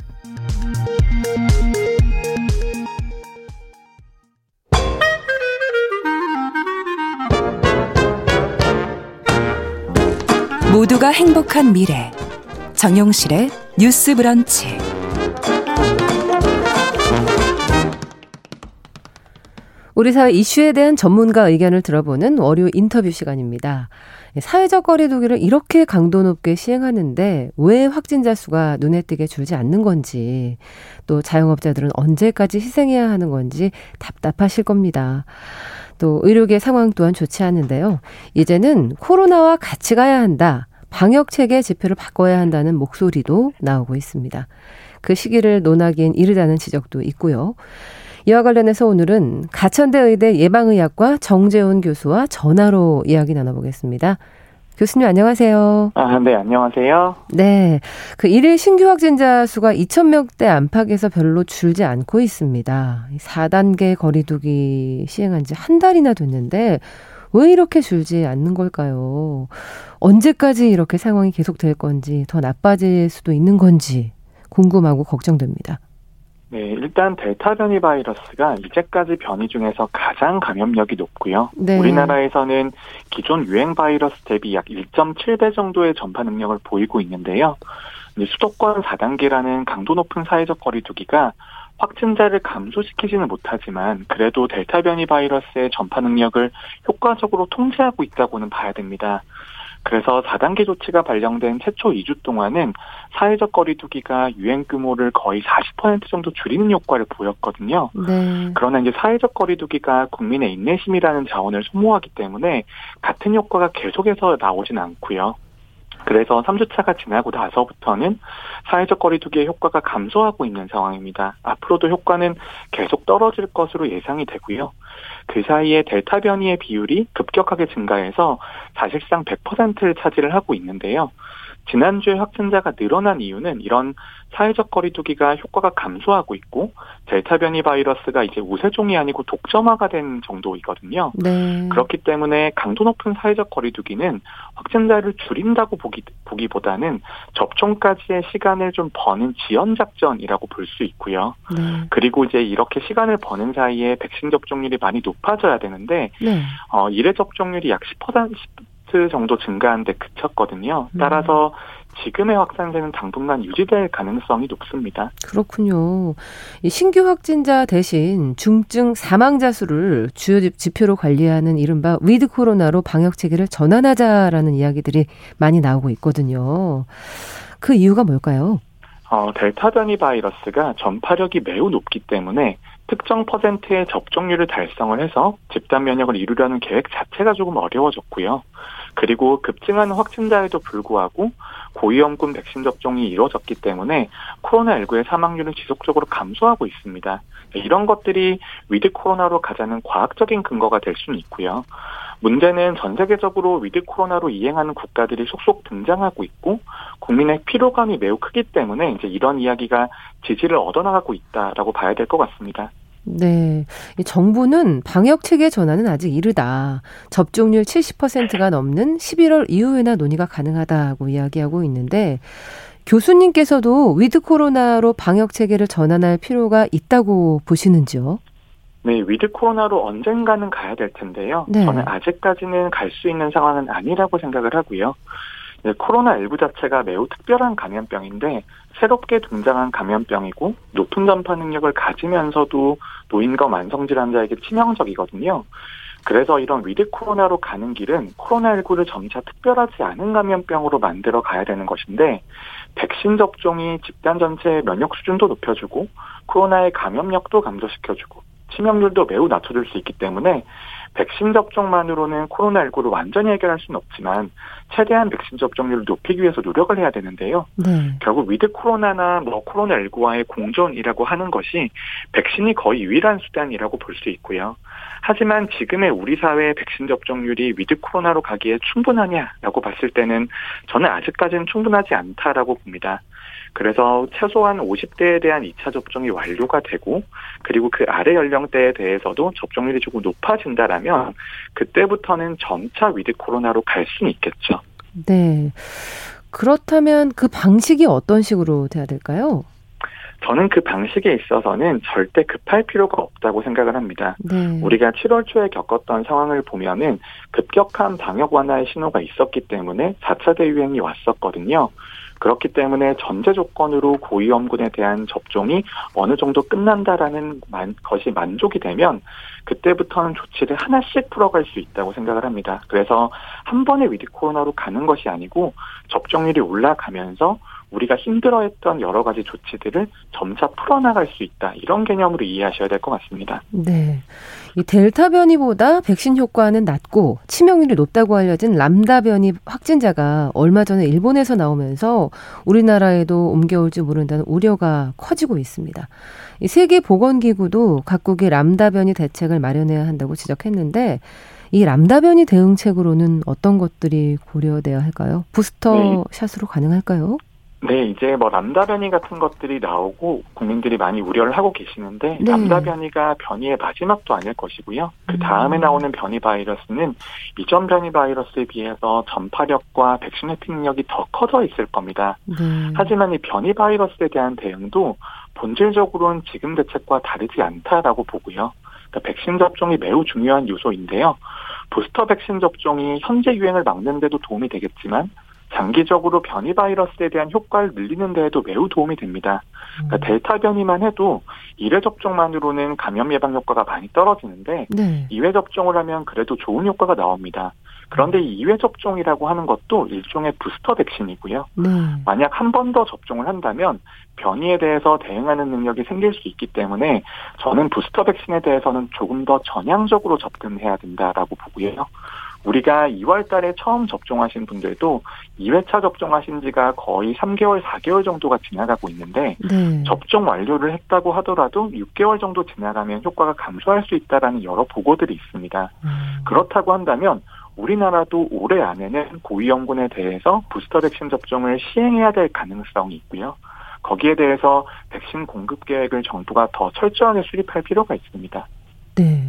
모두가 행복한 미래 정용실의 뉴스 브런치. 우리 사회 이슈에 대한 전문가 의견을 들어보는 월요 인터뷰 시간입니다. 사회적 거리 두기를 이렇게 강도 높게 시행하는데 왜 확진자 수가 눈에 띄게 줄지 않는 건지, 또 자영업자들은 언제까지 희생해야 하는 건지 답답하실 겁니다. 또 의료계 상황 또한 좋지 않은데요. 이제는 코로나와 같이 가야 한다. 방역체계 지표를 바꿔야 한다는 목소리도 나오고 있습니다. 그 시기를 논하기엔 이르다는 지적도 있고요. 이와 관련해서 오늘은 가천대 의대 예방의학과 정재훈 교수와 전화로 이야기 나눠보겠습니다. 교수님 안녕하세요. 아, 네, 안녕하세요. 네, 그 1일 신규 확진자 수가 2,000명대 안팎에서 별로 줄지 않고 있습니다. 4단계 거리 두기 시행한 지 한 달이나 됐는데 왜 이렇게 줄지 않는 걸까요? 언제까지 이렇게 상황이 계속될 건지, 더 나빠질 수도 있는 건지 궁금하고 걱정됩니다. 네, 일단 델타 변이 바이러스가 이제까지 변이 중에서 가장 감염력이 높고요. 네. 우리나라에서는 기존 유행 바이러스 대비 약 1.7배 정도의 전파 능력을 보이고 있는데요. 수도권 4단계라는 강도 높은 사회적 거리 두기가 확진자를 감소시키지는 못하지만 그래도 델타 변이 바이러스의 전파 능력을 효과적으로 통제하고 있다고는 봐야 됩니다. 그래서 4단계 조치가 발령된 최초 2주 동안은 사회적 거리 두기가 유행 규모를 거의 40% 정도 줄이는 효과를 보였거든요. 네. 그러나 이제 사회적 거리 두기가 국민의 인내심이라는 자원을 소모하기 때문에 같은 효과가 계속해서 나오진 않고요. 그래서 3주차가 지나고 나서부터는 사회적 거리 두기의 효과가 감소하고 있는 상황입니다. 앞으로도 효과는 계속 떨어질 것으로 예상이 되고요. 그 사이에 델타 변이의 비율이 급격하게 증가해서 사실상 100%를 차지를 하고 있는데요. 지난주에 확진자가 늘어난 이유는 이런 사회적 거리 두기가 효과가 감소하고 있고 델타 변이 바이러스가 이제 우세종이 아니고 독점화가 된 정도이거든요. 네. 그렇기 때문에 강도 높은 사회적 거리 두기는 확진자를 줄인다고 보기보다는 접종까지의 시간을 좀 버는 지연 작전이라고 볼 수 있고요. 네. 그리고 이제 이렇게 시간을 버는 사이에 백신 접종률이 많이 높아져야 되는데 네. 일회 접종률이 약 10% 정도 증가한 데 그쳤거든요. 따라서 지금의 확산세는 당분간 유지될 가능성이 높습니다. 그렇군요. 이 신규 확진자 대신 중증 사망자 수를 주요 지표로 관리하는 이른바 위드 코로나로 방역 체계를 전환하자라는 이야기들이 많이 나오고 있거든요. 그 이유가 뭘까요? 델타 변이 바이러스가 전파력이 매우 높기 때문에 특정 퍼센트의 접종률을 달성을 해서 집단 면역을 이루려는 계획 자체가 조금 어려워졌고요. 그리고 급증한 확진자에도 불구하고 고위험군 백신 접종이 이루어졌기 때문에 코로나19의 사망률은 지속적으로 감소하고 있습니다. 이런 것들이 위드 코로나로 가자는 과학적인 근거가 될 수는 있고요. 문제는 전 세계적으로 위드 코로나로 이행하는 국가들이 속속 등장하고 있고 국민의 피로감이 매우 크기 때문에 이제 이런 이야기가 지지를 얻어나가고 있다라고 봐야 될 것 같습니다. 네, 정부는 방역체계 전환은 아직 이르다. 접종률 70%가 넘는 11월 이후에나 논의가 가능하다고 이야기하고 있는데 교수님께서도 위드 코로나로 방역체계를 전환할 필요가 있다고 보시는지요? 네, 위드 코로나로 언젠가는 가야 될 텐데요. 네. 저는 아직까지는 갈 수 있는 상황은 아니라고 생각을 하고요. 네, 코로나19 자체가 매우 특별한 감염병인데 새롭게 등장한 감염병이고 높은 전파 능력을 가지면서도 노인과 만성질환자에게 치명적이거든요. 그래서 이런 위드 코로나로 가는 길은 코로나19를 점차 특별하지 않은 감염병으로 만들어 가야 되는 것인데 백신 접종이 집단 전체의 면역 수준도 높여주고 코로나의 감염력도 감소시켜주고 치명률도 매우 낮춰줄 수 있기 때문에 백신 접종만으로는 코로나19를 완전히 해결할 수는 없지만 최대한 백신 접종률을 높이기 위해서 노력을 해야 되는데요. 결국 위드 코로나나 코로나19와의 공존이라고 하는 것이 백신이 거의 유일한 수단이라고 볼 수 있고요. 하지만 지금의 우리 사회의 백신 접종률이 위드 코로나로 가기에 충분하냐라고 봤을 때는 저는 아직까지는 충분하지 않다라고 봅니다. 그래서 최소한 50대에 대한 2차 접종이 완료가 되고 그리고 그 아래 연령대에 대해서도 접종률이 조금 높아진다라면 그때부터는 점차 위드 코로나로 갈 수는 있겠죠. 네. 그렇다면 그 방식이 어떤 식으로 돼야 될까요? 저는 그 방식에 있어서는 절대 급할 필요가 없다고 생각을 합니다. 네. 우리가 7월 초에 겪었던 상황을 보면은 급격한 방역 완화의 신호가 있었기 때문에 4차 대유행이 왔었거든요. 그렇기 때문에 전제 조건으로 고위험군에 대한 접종이 어느 정도 끝난다라는 것이 만족이 되면 그때부터는 조치를 하나씩 풀어갈 수 있다고 생각을 합니다. 그래서 한 번에 위드 코로나로 가는 것이 아니고 접종률이 올라가면서 우리가 힘들어했던 여러 가지 조치들을 점차 풀어나갈 수 있다. 이런 개념으로 이해하셔야 될 것 같습니다. 네, 이 델타 변이보다 백신 효과는 낮고 치명률이 높다고 알려진 람다 변이 확진자가 얼마 전에 일본에서 나오면서 우리나라에도 옮겨올지 모른다는 우려가 커지고 있습니다. 이 세계보건기구도 각국이 람다 변이 대책을 마련해야 한다고 지적했는데 이 람다 변이 대응책으로는 어떤 것들이 고려돼야 할까요? 부스터 샷으로 가능할까요? 네, 이제 람다 변이 같은 것들이 나오고 국민들이 많이 우려를 하고 계시는데 네. 람다 변이가 변이의 마지막도 아닐 것이고요. 그 다음에 나오는 변이 바이러스는 이전 변이 바이러스에 비해서 전파력과 백신 회피 능력이 더 커져 있을 겁니다. 하지만 이 변이 바이러스에 대한 대응도 본질적으로는 지금 대책과 다르지 않다라고 보고요. 그러니까 백신 접종이 매우 중요한 요소인데요. 부스터 백신 접종이 현재 유행을 막는 데도 도움이 되겠지만 장기적으로 변이 바이러스에 대한 효과를 늘리는 데에도 매우 도움이 됩니다. 그러니까 델타 변이만 해도 1회 접종만으로는 감염 예방 효과가 많이 떨어지는데 네. 2회 접종을 하면 그래도 좋은 효과가 나옵니다. 그런데 이 2회 접종이라고 하는 것도 일종의 부스터 백신이고요. 만약 한 번 더 접종을 한다면 변이에 대해서 대응하는 능력이 생길 수 있기 때문에 저는 부스터 백신에 대해서는 조금 더 전향적으로 접근해야 된다라고 보고요. 우리가 2월 달에 처음 접종하신 분들도 2회차 접종하신 지가 거의 3개월, 4개월 정도가 지나가고 있는데 접종 완료를 했다고 하더라도 6개월 정도 지나가면 효과가 감소할 수 있다는 여러 보고들이 있습니다. 그렇다고 한다면 우리나라도 올해 안에는 고위험군에 대해서 부스터 백신 접종을 시행해야 될 가능성이 있고요. 거기에 대해서 백신 공급 계획을 정부가 더 철저하게 수립할 필요가 있습니다. 네.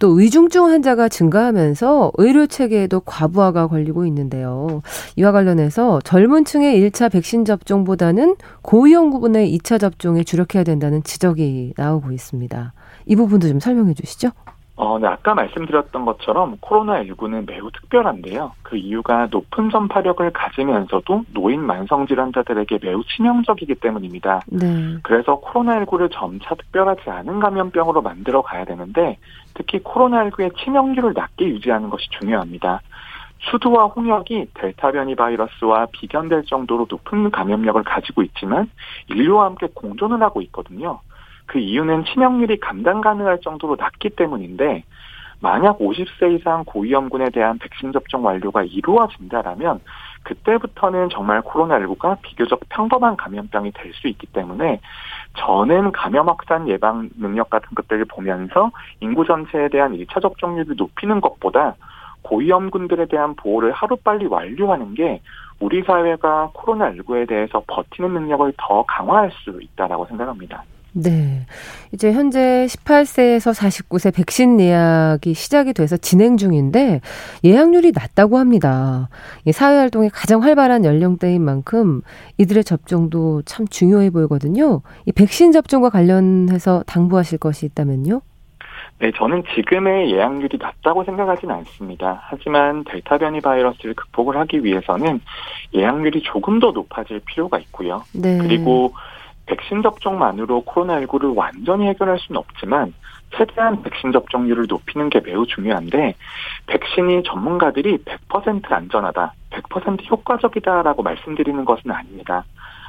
또 의중증 환자가 증가하면서 의료 체계에도 과부하가 걸리고 있는데요. 이와 관련해서 젊은 층의 1차 백신 접종보다는 고위험군의 2차 접종에 주력해야 된다는 지적이 나오고 있습니다. 이 부분도 좀 설명해 주시죠. 네, 아까 말씀드렸던 것처럼 코로나19는 매우 특별한데요. 그 이유가 높은 전파력을 가지면서도 노인 만성질환자들에게 매우 치명적이기 때문입니다. 네. 그래서 코로나19를 점차 특별하지 않은 감염병으로 만들어 가야 되는데 특히 코로나19의 치명률을 낮게 유지하는 것이 중요합니다. 수두와 홍역이 델타 변이 바이러스와 비견될 정도로 높은 감염력을 가지고 있지만 인류와 함께 공존을 하고 있거든요. 그 이유는 치명률이 감당 가능할 정도로 낮기 때문인데 만약 50세 이상 고위험군에 대한 백신 접종 완료가 이루어진다라면 그때부터는 정말 코로나19가 비교적 평범한 감염병이 될 수 있기 때문에 저는 감염 확산 예방 능력 같은 것들을 보면서 인구 전체에 대한 1차 접종률을 높이는 것보다 고위험군들에 대한 보호를 하루빨리 완료하는 게 우리 사회가 코로나19에 대해서 버티는 능력을 더 강화할 수 있다고 생각합니다. 네. 이제 현재 18세에서 49세 백신 예약이 시작이 돼서 진행 중인데 예약률이 낮다고 합니다. 사회활동이 가장 활발한 연령대인 만큼 이들의 접종도 참 중요해 보이거든요. 이 백신 접종과 관련해서 당부하실 것이 있다면요? 네, 저는 지금의 예약률이 낮다고 생각하진 않습니다. 하지만 델타 변이 바이러스를 극복을 하기 위해서는 예약률이 조금 더 높아질 필요가 있고요. 네. 그리고 백신 접종만으로 코로나19를 완전히 해결할 수는 없지만 최대한 백신 접종률을 높이는 게 매우 중요한데 백신이 전문가들이 100% 안전하다, 100% 효과적이다라고 말씀드리는 것은 아닙니다.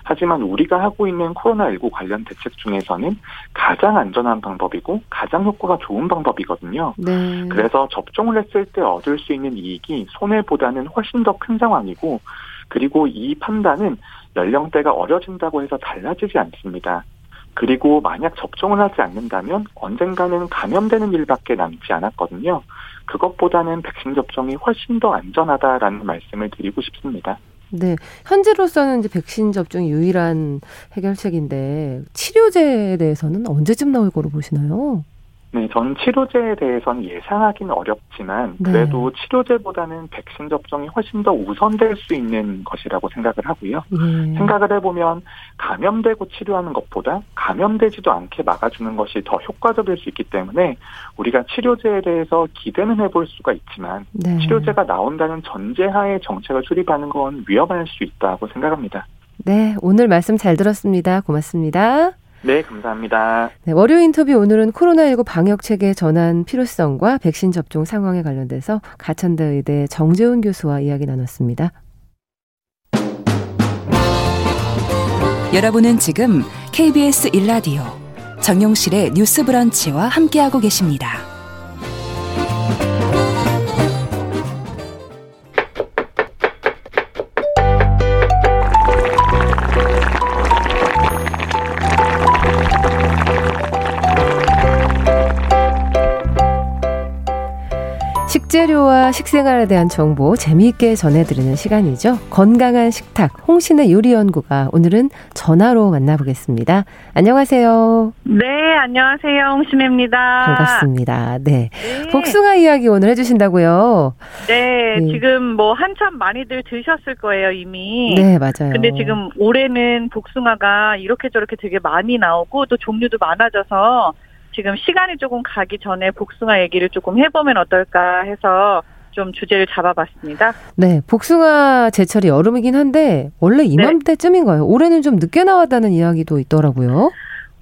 하지만 우리가 하고 있는 코로나19 관련 대책 중에서는 가장 안전한 방법이고 가장 효과가 좋은 방법이거든요. 네. 그래서 접종을 했을 때 얻을 수 있는 이익이 손해보다는 훨씬 더 큰 상황이고 그리고 이 판단은 연령대가 어려진다고 해서 달라지지 않습니다. 그리고 만약 접종을 하지 않는다면 언젠가는 감염되는 일밖에 남지 않았거든요. 그것보다는 백신 접종이 훨씬 더 안전하다라는 말씀을 드리고 싶습니다. 네, 현재로서는 이제 백신 접종이 유일한 해결책인데 치료제에 대해서는 언제쯤 나올 거로 보시나요? 네, 저는 치료제에 대해서는 예상하기는 어렵지만 그래도 네. 치료제보다는 백신 접종이 훨씬 더 우선될 수 있는 것이라고 생각을 하고요. 생각을 해보면 감염되고 치료하는 것보다 감염되지도 않게 막아주는 것이 더 효과적일 수 있기 때문에 우리가 치료제에 대해서 기대는 해볼 수가 있지만 네. 치료제가 나온다는 전제하에 정책을 수립하는 건 위험할 수 있다고 생각합니다. 네, 오늘 말씀 잘 들었습니다. 고맙습니다. 네, 감사합니다. 네, 월요 인터뷰 오늘은 코로나19 방역체계 전환 필요성과 백신 접종 상황에 관련돼서 가천대 의대 정재훈 교수와 이야기 나눴습니다. 여러분은 지금 KBS 1라디오 정용실의 뉴스 브런치와 함께하고 계십니다. 식재료와 식생활에 대한 정보 재미있게 전해드리는 시간이죠. 건강한 식탁 홍신의 요리연구가 오늘은 전화로 만나보겠습니다. 안녕하세요. 네, 안녕하세요. 홍신혜입니다. 반갑습니다. 네, 네. 복숭아 이야기 오늘 해주신다고요. 네, 네, 지금 뭐 한참 많이들 드셨을 거예요 이미. 네, 맞아요. 근데 지금 올해는 복숭아가 이렇게 저렇게 되게 많이 나오고 또 종류도 많아져서 지금 시간이 조금 가기 전에 복숭아 얘기를 조금 해보면 어떨까 해서 좀 주제를 잡아봤습니다. 네, 복숭아 제철이 여름이긴 한데 원래 이맘때쯤인가요? 네. 올해는 좀 늦게 나왔다는 이야기도 있더라고요.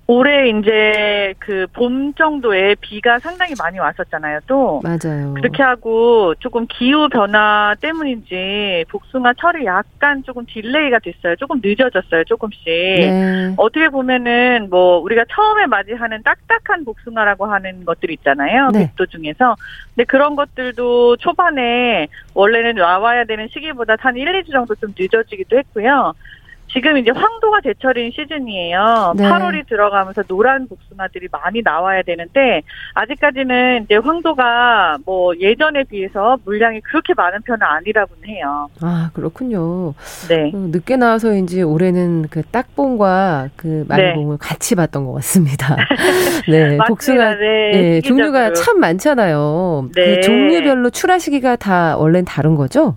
올해 이제 그 봄 정도에 비가 상당히 많이 왔었잖아요, 또. 맞아요. 그렇게 하고 조금 기후 변화 때문인지 복숭아 철이 약간 조금 딜레이가 됐어요. 조금 늦어졌어요, 조금씩. 네. 어떻게 보면은 뭐 우리가 처음에 맞이하는 딱딱한 복숭아라고 하는 것들이 있잖아요, 네. 백도 중에서. 근데 그런 것들도 초반에 원래는 와야 되는 시기보다 한 1, 2주 정도 좀 늦어지기도 했고요. 지금 이제 황도가 제철인 시즌이에요. 네. 8월이 들어가면서 노란 복숭아들이 많이 나와야 되는데 아직까지는 이제 황도가 뭐 예전에 비해서 물량이 그렇게 많은 편은 아니라고는 해요. 아, 그렇군요. 네. 늦게 나와서인지 올해는 그 딱봉과 그 말봉을 네. 같이 봤던 것 같습니다. 네, 맞습니다. 복숭아 네, 네, 종류가 참 많잖아요. 네. 그 종류별로 출하 시기가 다 원래는 다른 거죠?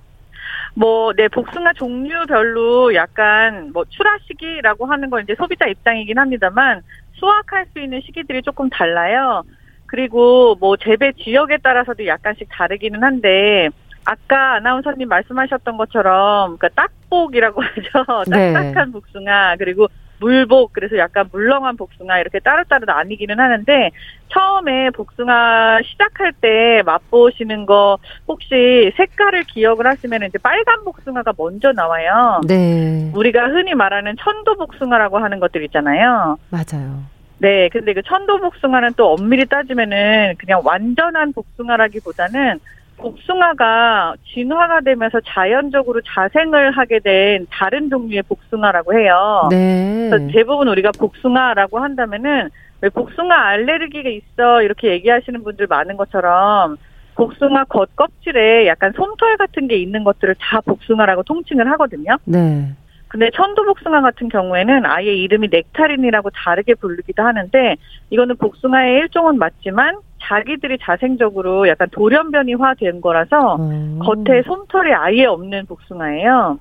뭐, 네, 복숭아 종류별로 약간, 뭐, 출하 시기라고 하는 건 이제 소비자 입장이긴 합니다만, 수확할 수 있는 시기들이 조금 달라요. 그리고 뭐, 재배 지역에 따라서도 약간씩 다르기는 한데, 아까 아나운서님 말씀하셨던 것처럼, 그러니까 딱복이라고 하죠. 딱딱한 네. 복숭아, 그리고 물복, 그래서 약간 물렁한 복숭아, 이렇게 따로따로 나뉘기는 하는데, 처음에 복숭아 시작할 때 맛보시는 거 혹시 색깔을 기억을 하시면 이제 빨간 복숭아가 먼저 나와요. 네. 우리가 흔히 말하는 천도 복숭아라고 하는 것들 있잖아요. 맞아요. 네. 근데 그 천도 복숭아는 또 엄밀히 따지면은 그냥 완전한 복숭아라기보다는 복숭아가 진화가 되면서 자연적으로 자생을 하게 된 다른 종류의 복숭아라고 해요. 네. 그래서 대부분 우리가 복숭아라고 한다면은 왜 복숭아 알레르기가 있어 이렇게 얘기하시는 분들 많은 것처럼 복숭아 겉껍질에 약간 솜털 같은 게 있는 것들을 다 복숭아라고 통칭을 하거든요. 네. 근데 천도복숭아 같은 경우에는 아예 이름이 넥타린이라고 다르게 부르기도 하는데 이거는 복숭아의 일종은 맞지만 자기들이 자생적으로 약간 돌연변이화된 거라서 겉에 솜털이 아예 없는 복숭아예요.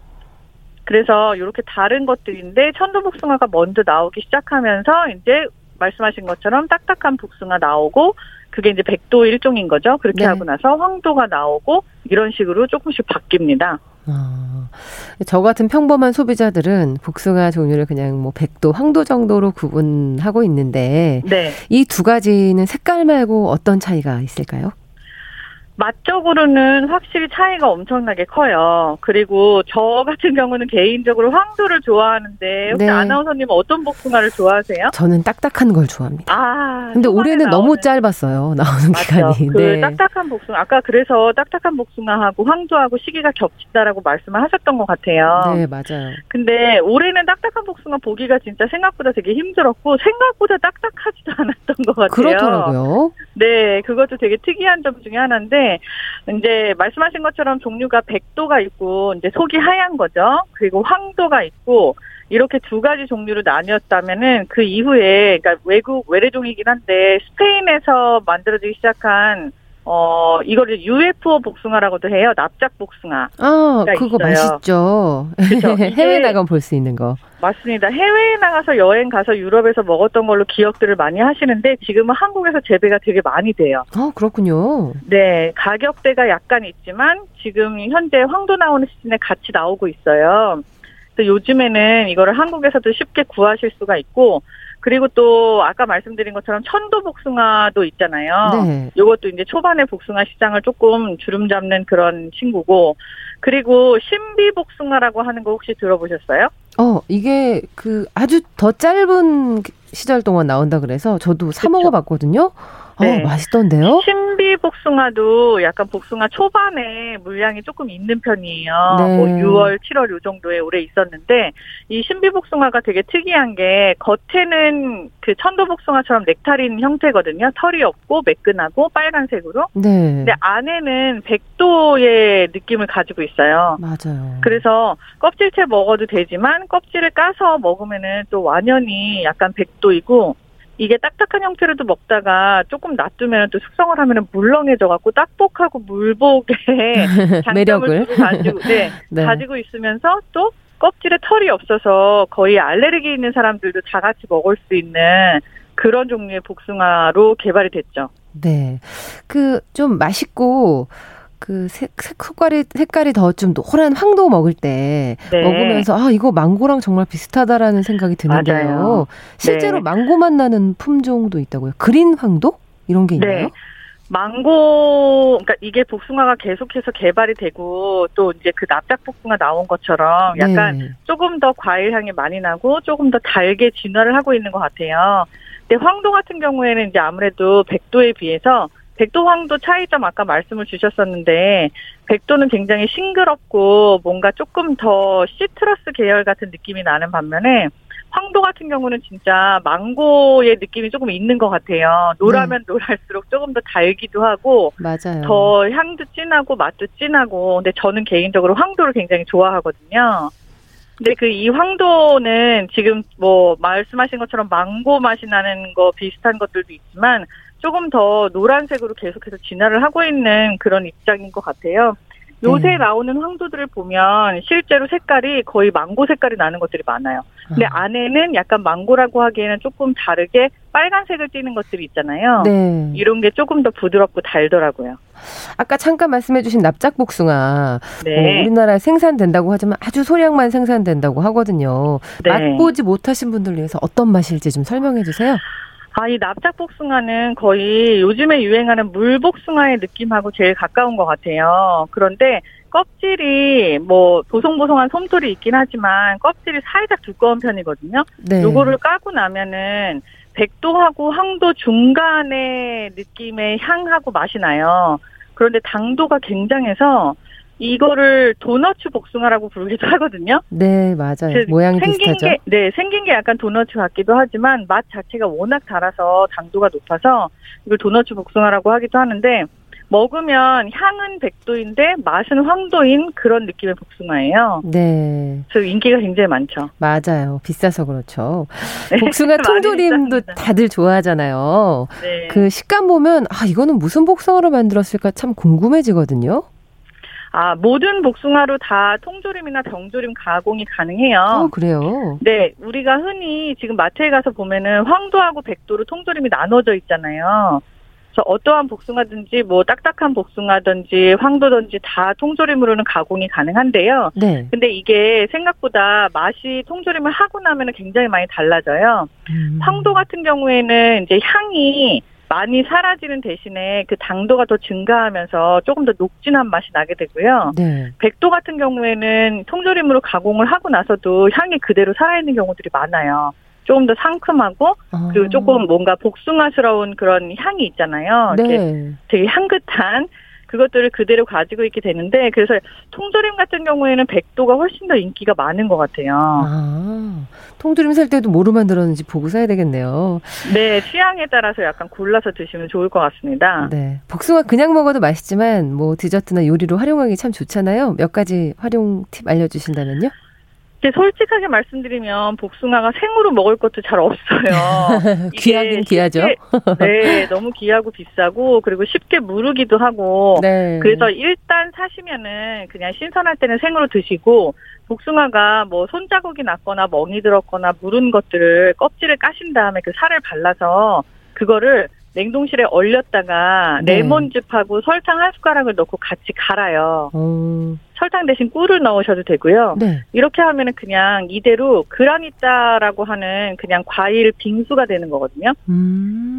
그래서 이렇게 다른 것들인데 천도복숭아가 먼저 나오기 시작하면서 이제 말씀하신 것처럼 딱딱한 복숭아 나오고 그게 이제 백도 일종인 거죠. 그렇게 네. 하고 나서 황도가 나오고 이런 식으로 조금씩 바뀝니다. 저 같은 평범한 소비자들은 복숭아 종류를 그냥 뭐 백도, 황도 정도로 구분하고 있는데 네. 이 두 가지는 색깔 말고 어떤 차이가 있을까요? 맛적으로는 확실히 차이가 엄청나게 커요. 그리고 저 같은 경우는 개인적으로 황도를 좋아하는데 혹시 네. 아나운서님은 어떤 복숭아를 좋아하세요? 저는 딱딱한 걸 좋아합니다. 아, 근데 올해는 너무 짧았어요. 나오는 맞죠. 기간이. 그 네. 딱딱한 복숭아. 아까 그래서 딱딱한 복숭아하고 황도하고 시기가 겹친다라고 말씀을 하셨던 것 같아요. 네, 맞아요. 근데 올해는 딱딱한 복숭아 보기가 진짜 생각보다 되게 힘들었고 생각보다 딱딱하지도 않았던 것 같아요. 그렇더라고요. 네, 그것도 되게 특이한 점 중에 하나인데 이제 말씀하신 것처럼 종류가 백도가 있고 이제 속이 하얀 거죠. 그리고 황도가 있고 이렇게 두 가지 종류로 나뉘었다면은 그 이후에 그러니까 외국 외래종이긴 한데 스페인에서 만들어지기 시작한 이거를 UFO 복숭아라고도 해요. 납작 복숭아. 아, 그거 있어요. 맛있죠. 그렇죠? 해외 나가면 볼 수 있는 거. 맞습니다. 해외에 나가서 여행 가서 유럽에서 먹었던 걸로 기억들을 많이 하시는데 지금은 한국에서 재배가 되게 많이 돼요. 아, 그렇군요. 네, 가격대가 약간 있지만 지금 현재 황도 나오는 시즌에 같이 나오고 있어요. 그래서 요즘에는 이거를 한국에서도 쉽게 구하실 수가 있고 그리고 또 아까 말씀드린 것처럼 천도 복숭아도 있잖아요. 네. 이것도 이제 초반에 복숭아 시장을 조금 주름 잡는 그런 친구고 그리고 신비 복숭아라고 하는 거 혹시 들어보셨어요? 이게 그 아주 더 짧은 시절 동안 나온다 그래서 저도 사 먹어봤거든요. 네. 맛있던데요? 신비 복숭아도 약간 복숭아 초반에 물량이 조금 있는 편이에요. 네. 뭐 6월, 7월 요 정도에 오래 있었는데 이 신비 복숭아가 되게 특이한 게 겉에는 그 천도 복숭아처럼 넥타린 형태거든요. 털이 없고 매끈하고 빨간색으로. 네. 근데 안에는 백도의 느낌을 가지고 있어요. 맞아요. 그래서 껍질째 먹어도 되지만 껍질을 까서 먹으면은 또 완연히 약간 백도이고 이게 딱딱한 형태로도 먹다가 조금 놔두면 또 숙성을 하면 물렁해져갖고 딱복하고 물복의 매력을 가지고 있으면서 또 껍질에 털이 없어서 거의 알레르기 있는 사람들도 다 같이 먹을 수 있는 그런 종류의 복숭아로 개발이 됐죠. 네, 그 좀 맛있고 그 색깔이 더 좀 노란 황도 먹을 때 네. 먹으면서 아 이거 망고랑 정말 비슷하다라는 생각이 드는데요. 실제로 네. 망고만 나는 품종도 있다고요. 그린 황도 이런 게 있나요? 네. 망고 그러니까 이게 복숭아가 계속해서 개발이 되고 또 이제 그 납작 복숭아 나온 것처럼 약간 네. 조금 더 과일 향이 많이 나고 조금 더 달게 진화를 하고 있는 것 같아요. 근데 황도 같은 경우에는 이제 아무래도 백도에 비해서 백도황도 차이점 아까 말씀을 주셨었는데 백도는 굉장히 싱그럽고 뭔가 조금 더 시트러스 계열 같은 느낌이 나는 반면에 황도 같은 경우는 진짜 망고의 느낌이 조금 있는 것 같아요. 노라면 노랄수록 조금 더 달기도 하고 맞아요. 더 향도 진하고 맛도 진하고 근데 저는 개인적으로 황도를 굉장히 좋아하거든요. 근데 그 이 황도는 지금 뭐 말씀하신 것처럼 망고 맛이 나는 거 비슷한 것들도 있지만 조금 더 노란색으로 계속해서 진화를 하고 있는 그런 입장인 것 같아요. 요새 나오는 황도들을 보면 실제로 색깔이 거의 망고 색깔이 나는 것들이 많아요. 근데 안에는 약간 망고라고 하기에는 조금 다르게 빨간색을 띠는 것들이 있잖아요. 네. 이런 게 조금 더 부드럽고 달더라고요. 아까 잠깐 말씀해 주신 납작복숭아. 네. 우리나라에 생산된다고 하지만 아주 소량만 생산된다고 하거든요. 네. 맛보지 못하신 분들 위해서 어떤 맛일지 좀 설명해 주세요. 아, 이 납작복숭아는 거의 요즘에 유행하는 물복숭아의 느낌하고 제일 가까운 것 같아요. 그런데 껍질이 뭐 보송보송한 솜털이 있긴 하지만 껍질이 살짝 두꺼운 편이거든요. 네. 요거를 까고 나면은 백도하고 황도 중간의 느낌의 향하고 맛이 나요. 그런데 당도가 굉장해서 이거를 도너츠 복숭아라고 부르기도 하거든요. 네, 맞아요. 모양이 비슷하죠. 생긴 게 약간 도너츠 같기도 하지만 맛 자체가 워낙 달아서 당도가 높아서 이걸 도너츠 복숭아라고 하기도 하는데 먹으면 향은 백도인데 맛은 황도인 그런 느낌의 복숭아예요. 네. 그래서 인기가 굉장히 많죠. 맞아요. 비싸서 그렇죠. 네, 복숭아 통조림도 다들 좋아하잖아요. 네. 그 식감 보면 아 이거는 무슨 복숭아로 만들었을까 참 궁금해지거든요. 아, 모든 복숭아로 다 통조림이나 병조림 가공이 가능해요. 그래요? 네, 우리가 흔히 지금 마트에 가서 보면은 황도하고 백도로 통조림이 나눠져 있잖아요. 그래서 어떠한 복숭아든지 뭐 딱딱한 복숭아든지 황도든지 다 통조림으로는 가공이 가능한데요. 네. 근데 이게 생각보다 맛이 통조림을 하고 나면은 굉장히 많이 달라져요. 황도 같은 경우에는 이제 향이 많이 사라지는 대신에 그 당도가 더 증가하면서 조금 더 녹진한 맛이 나게 되고요. 네. 백도 같은 경우에는 통조림으로 가공을 하고 나서도 향이 그대로 살아있는 경우들이 많아요. 조금 더 상큼하고 그리고 조금 뭔가 복숭아스러운 그런 향이 있잖아요. 네. 이렇게 되게 향긋한 그것들을 그대로 가지고 있게 되는데 그래서 통조림 같은 경우에는 백도가 훨씬 더 인기가 많은 것 같아요. 아, 통조림 살 때도 뭐로 만들었는지 보고 사야 되겠네요. 네. 취향에 따라서 약간 골라서 드시면 좋을 것 같습니다. 네, 복숭아 그냥 먹어도 맛있지만 뭐 디저트나 요리로 활용하기 참 좋잖아요. 몇 가지 활용 팁 알려주신다면요? 솔직하게 말씀드리면 복숭아가 생으로 먹을 것도 잘 없어요. 귀하긴 귀하죠. 네, 너무 귀하고 비싸고 그리고 쉽게 무르기도 하고 네. 그래서 일단 사시면은 그냥 신선할 때는 생으로 드시고 복숭아가 뭐 손자국이 났거나 멍이 들었거나 무른 것들을 껍질을 까신 다음에 그 살을 발라서 그거를 냉동실에 얼렸다가 네. 레몬즙하고 설탕 한 숟가락을 넣고 같이 갈아요. 설탕 대신 꿀을 넣으셔도 되고요. 네. 이렇게 하면은 그냥 이대로 그라니짜라고 하는 그냥 과일 빙수가 되는 거거든요.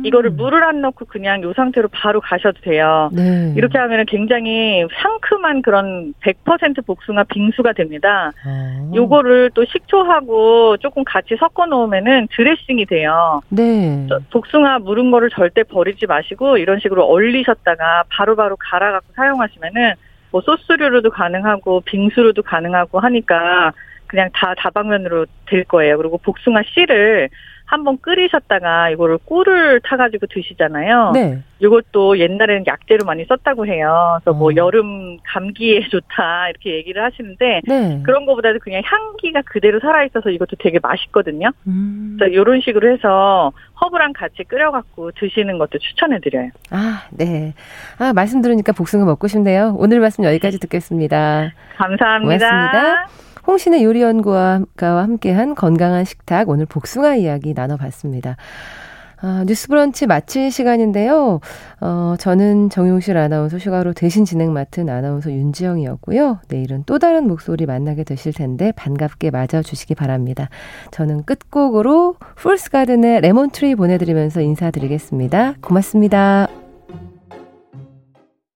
이거를 물을 안 넣고 그냥 요 상태로 바로 가셔도 돼요. 네. 이렇게 하면은 굉장히 상큼한 그런 100% 복숭아 빙수가 됩니다. 요거를 또 식초하고 조금 같이 섞어 놓으면은 드레싱이 돼요. 네. 복숭아 무른 거를 절대 버리지 마시고 이런 식으로 얼리셨다가 바로바로 갈아 갖고 사용하시면은 뭐 소스류로도 가능하고 빙수로도 가능하고 하니까 그냥 다 다방면으로 될 거예요. 그리고 복숭아 씨를 한번 끓이셨다가 이거를 꿀을 타가지고 드시잖아요. 네. 이것도 옛날에는 약재로 많이 썼다고 해요. 그래서 뭐 여름 감기에 좋다 이렇게 얘기를 하시는데 네. 그런 거보다도 그냥 향기가 그대로 살아있어서 이것도 되게 맛있거든요. 그래서 이런 식으로 해서 허브랑 같이 끓여갖고 드시는 것도 추천해드려요. 아, 네. 아, 말씀 들으니까 복숭아 먹고 싶네요. 오늘 말씀 여기까지 듣겠습니다. 감사합니다. 고맙습니다. 홍신의 요리연구가와 함께한 건강한 식탁, 오늘 복숭아 이야기 나눠봤습니다. 아, 뉴스브런치 마칠 시간인데요. 저는 정용실 아나운서 휴가로 대신 진행 맡은 아나운서 윤지영이었고요. 내일은 또 다른 목소리 만나게 되실 텐데 반갑게 맞아주시기 바랍니다. 저는 끝곡으로 풀스가든의 레몬트리 보내드리면서 인사드리겠습니다. 고맙습니다.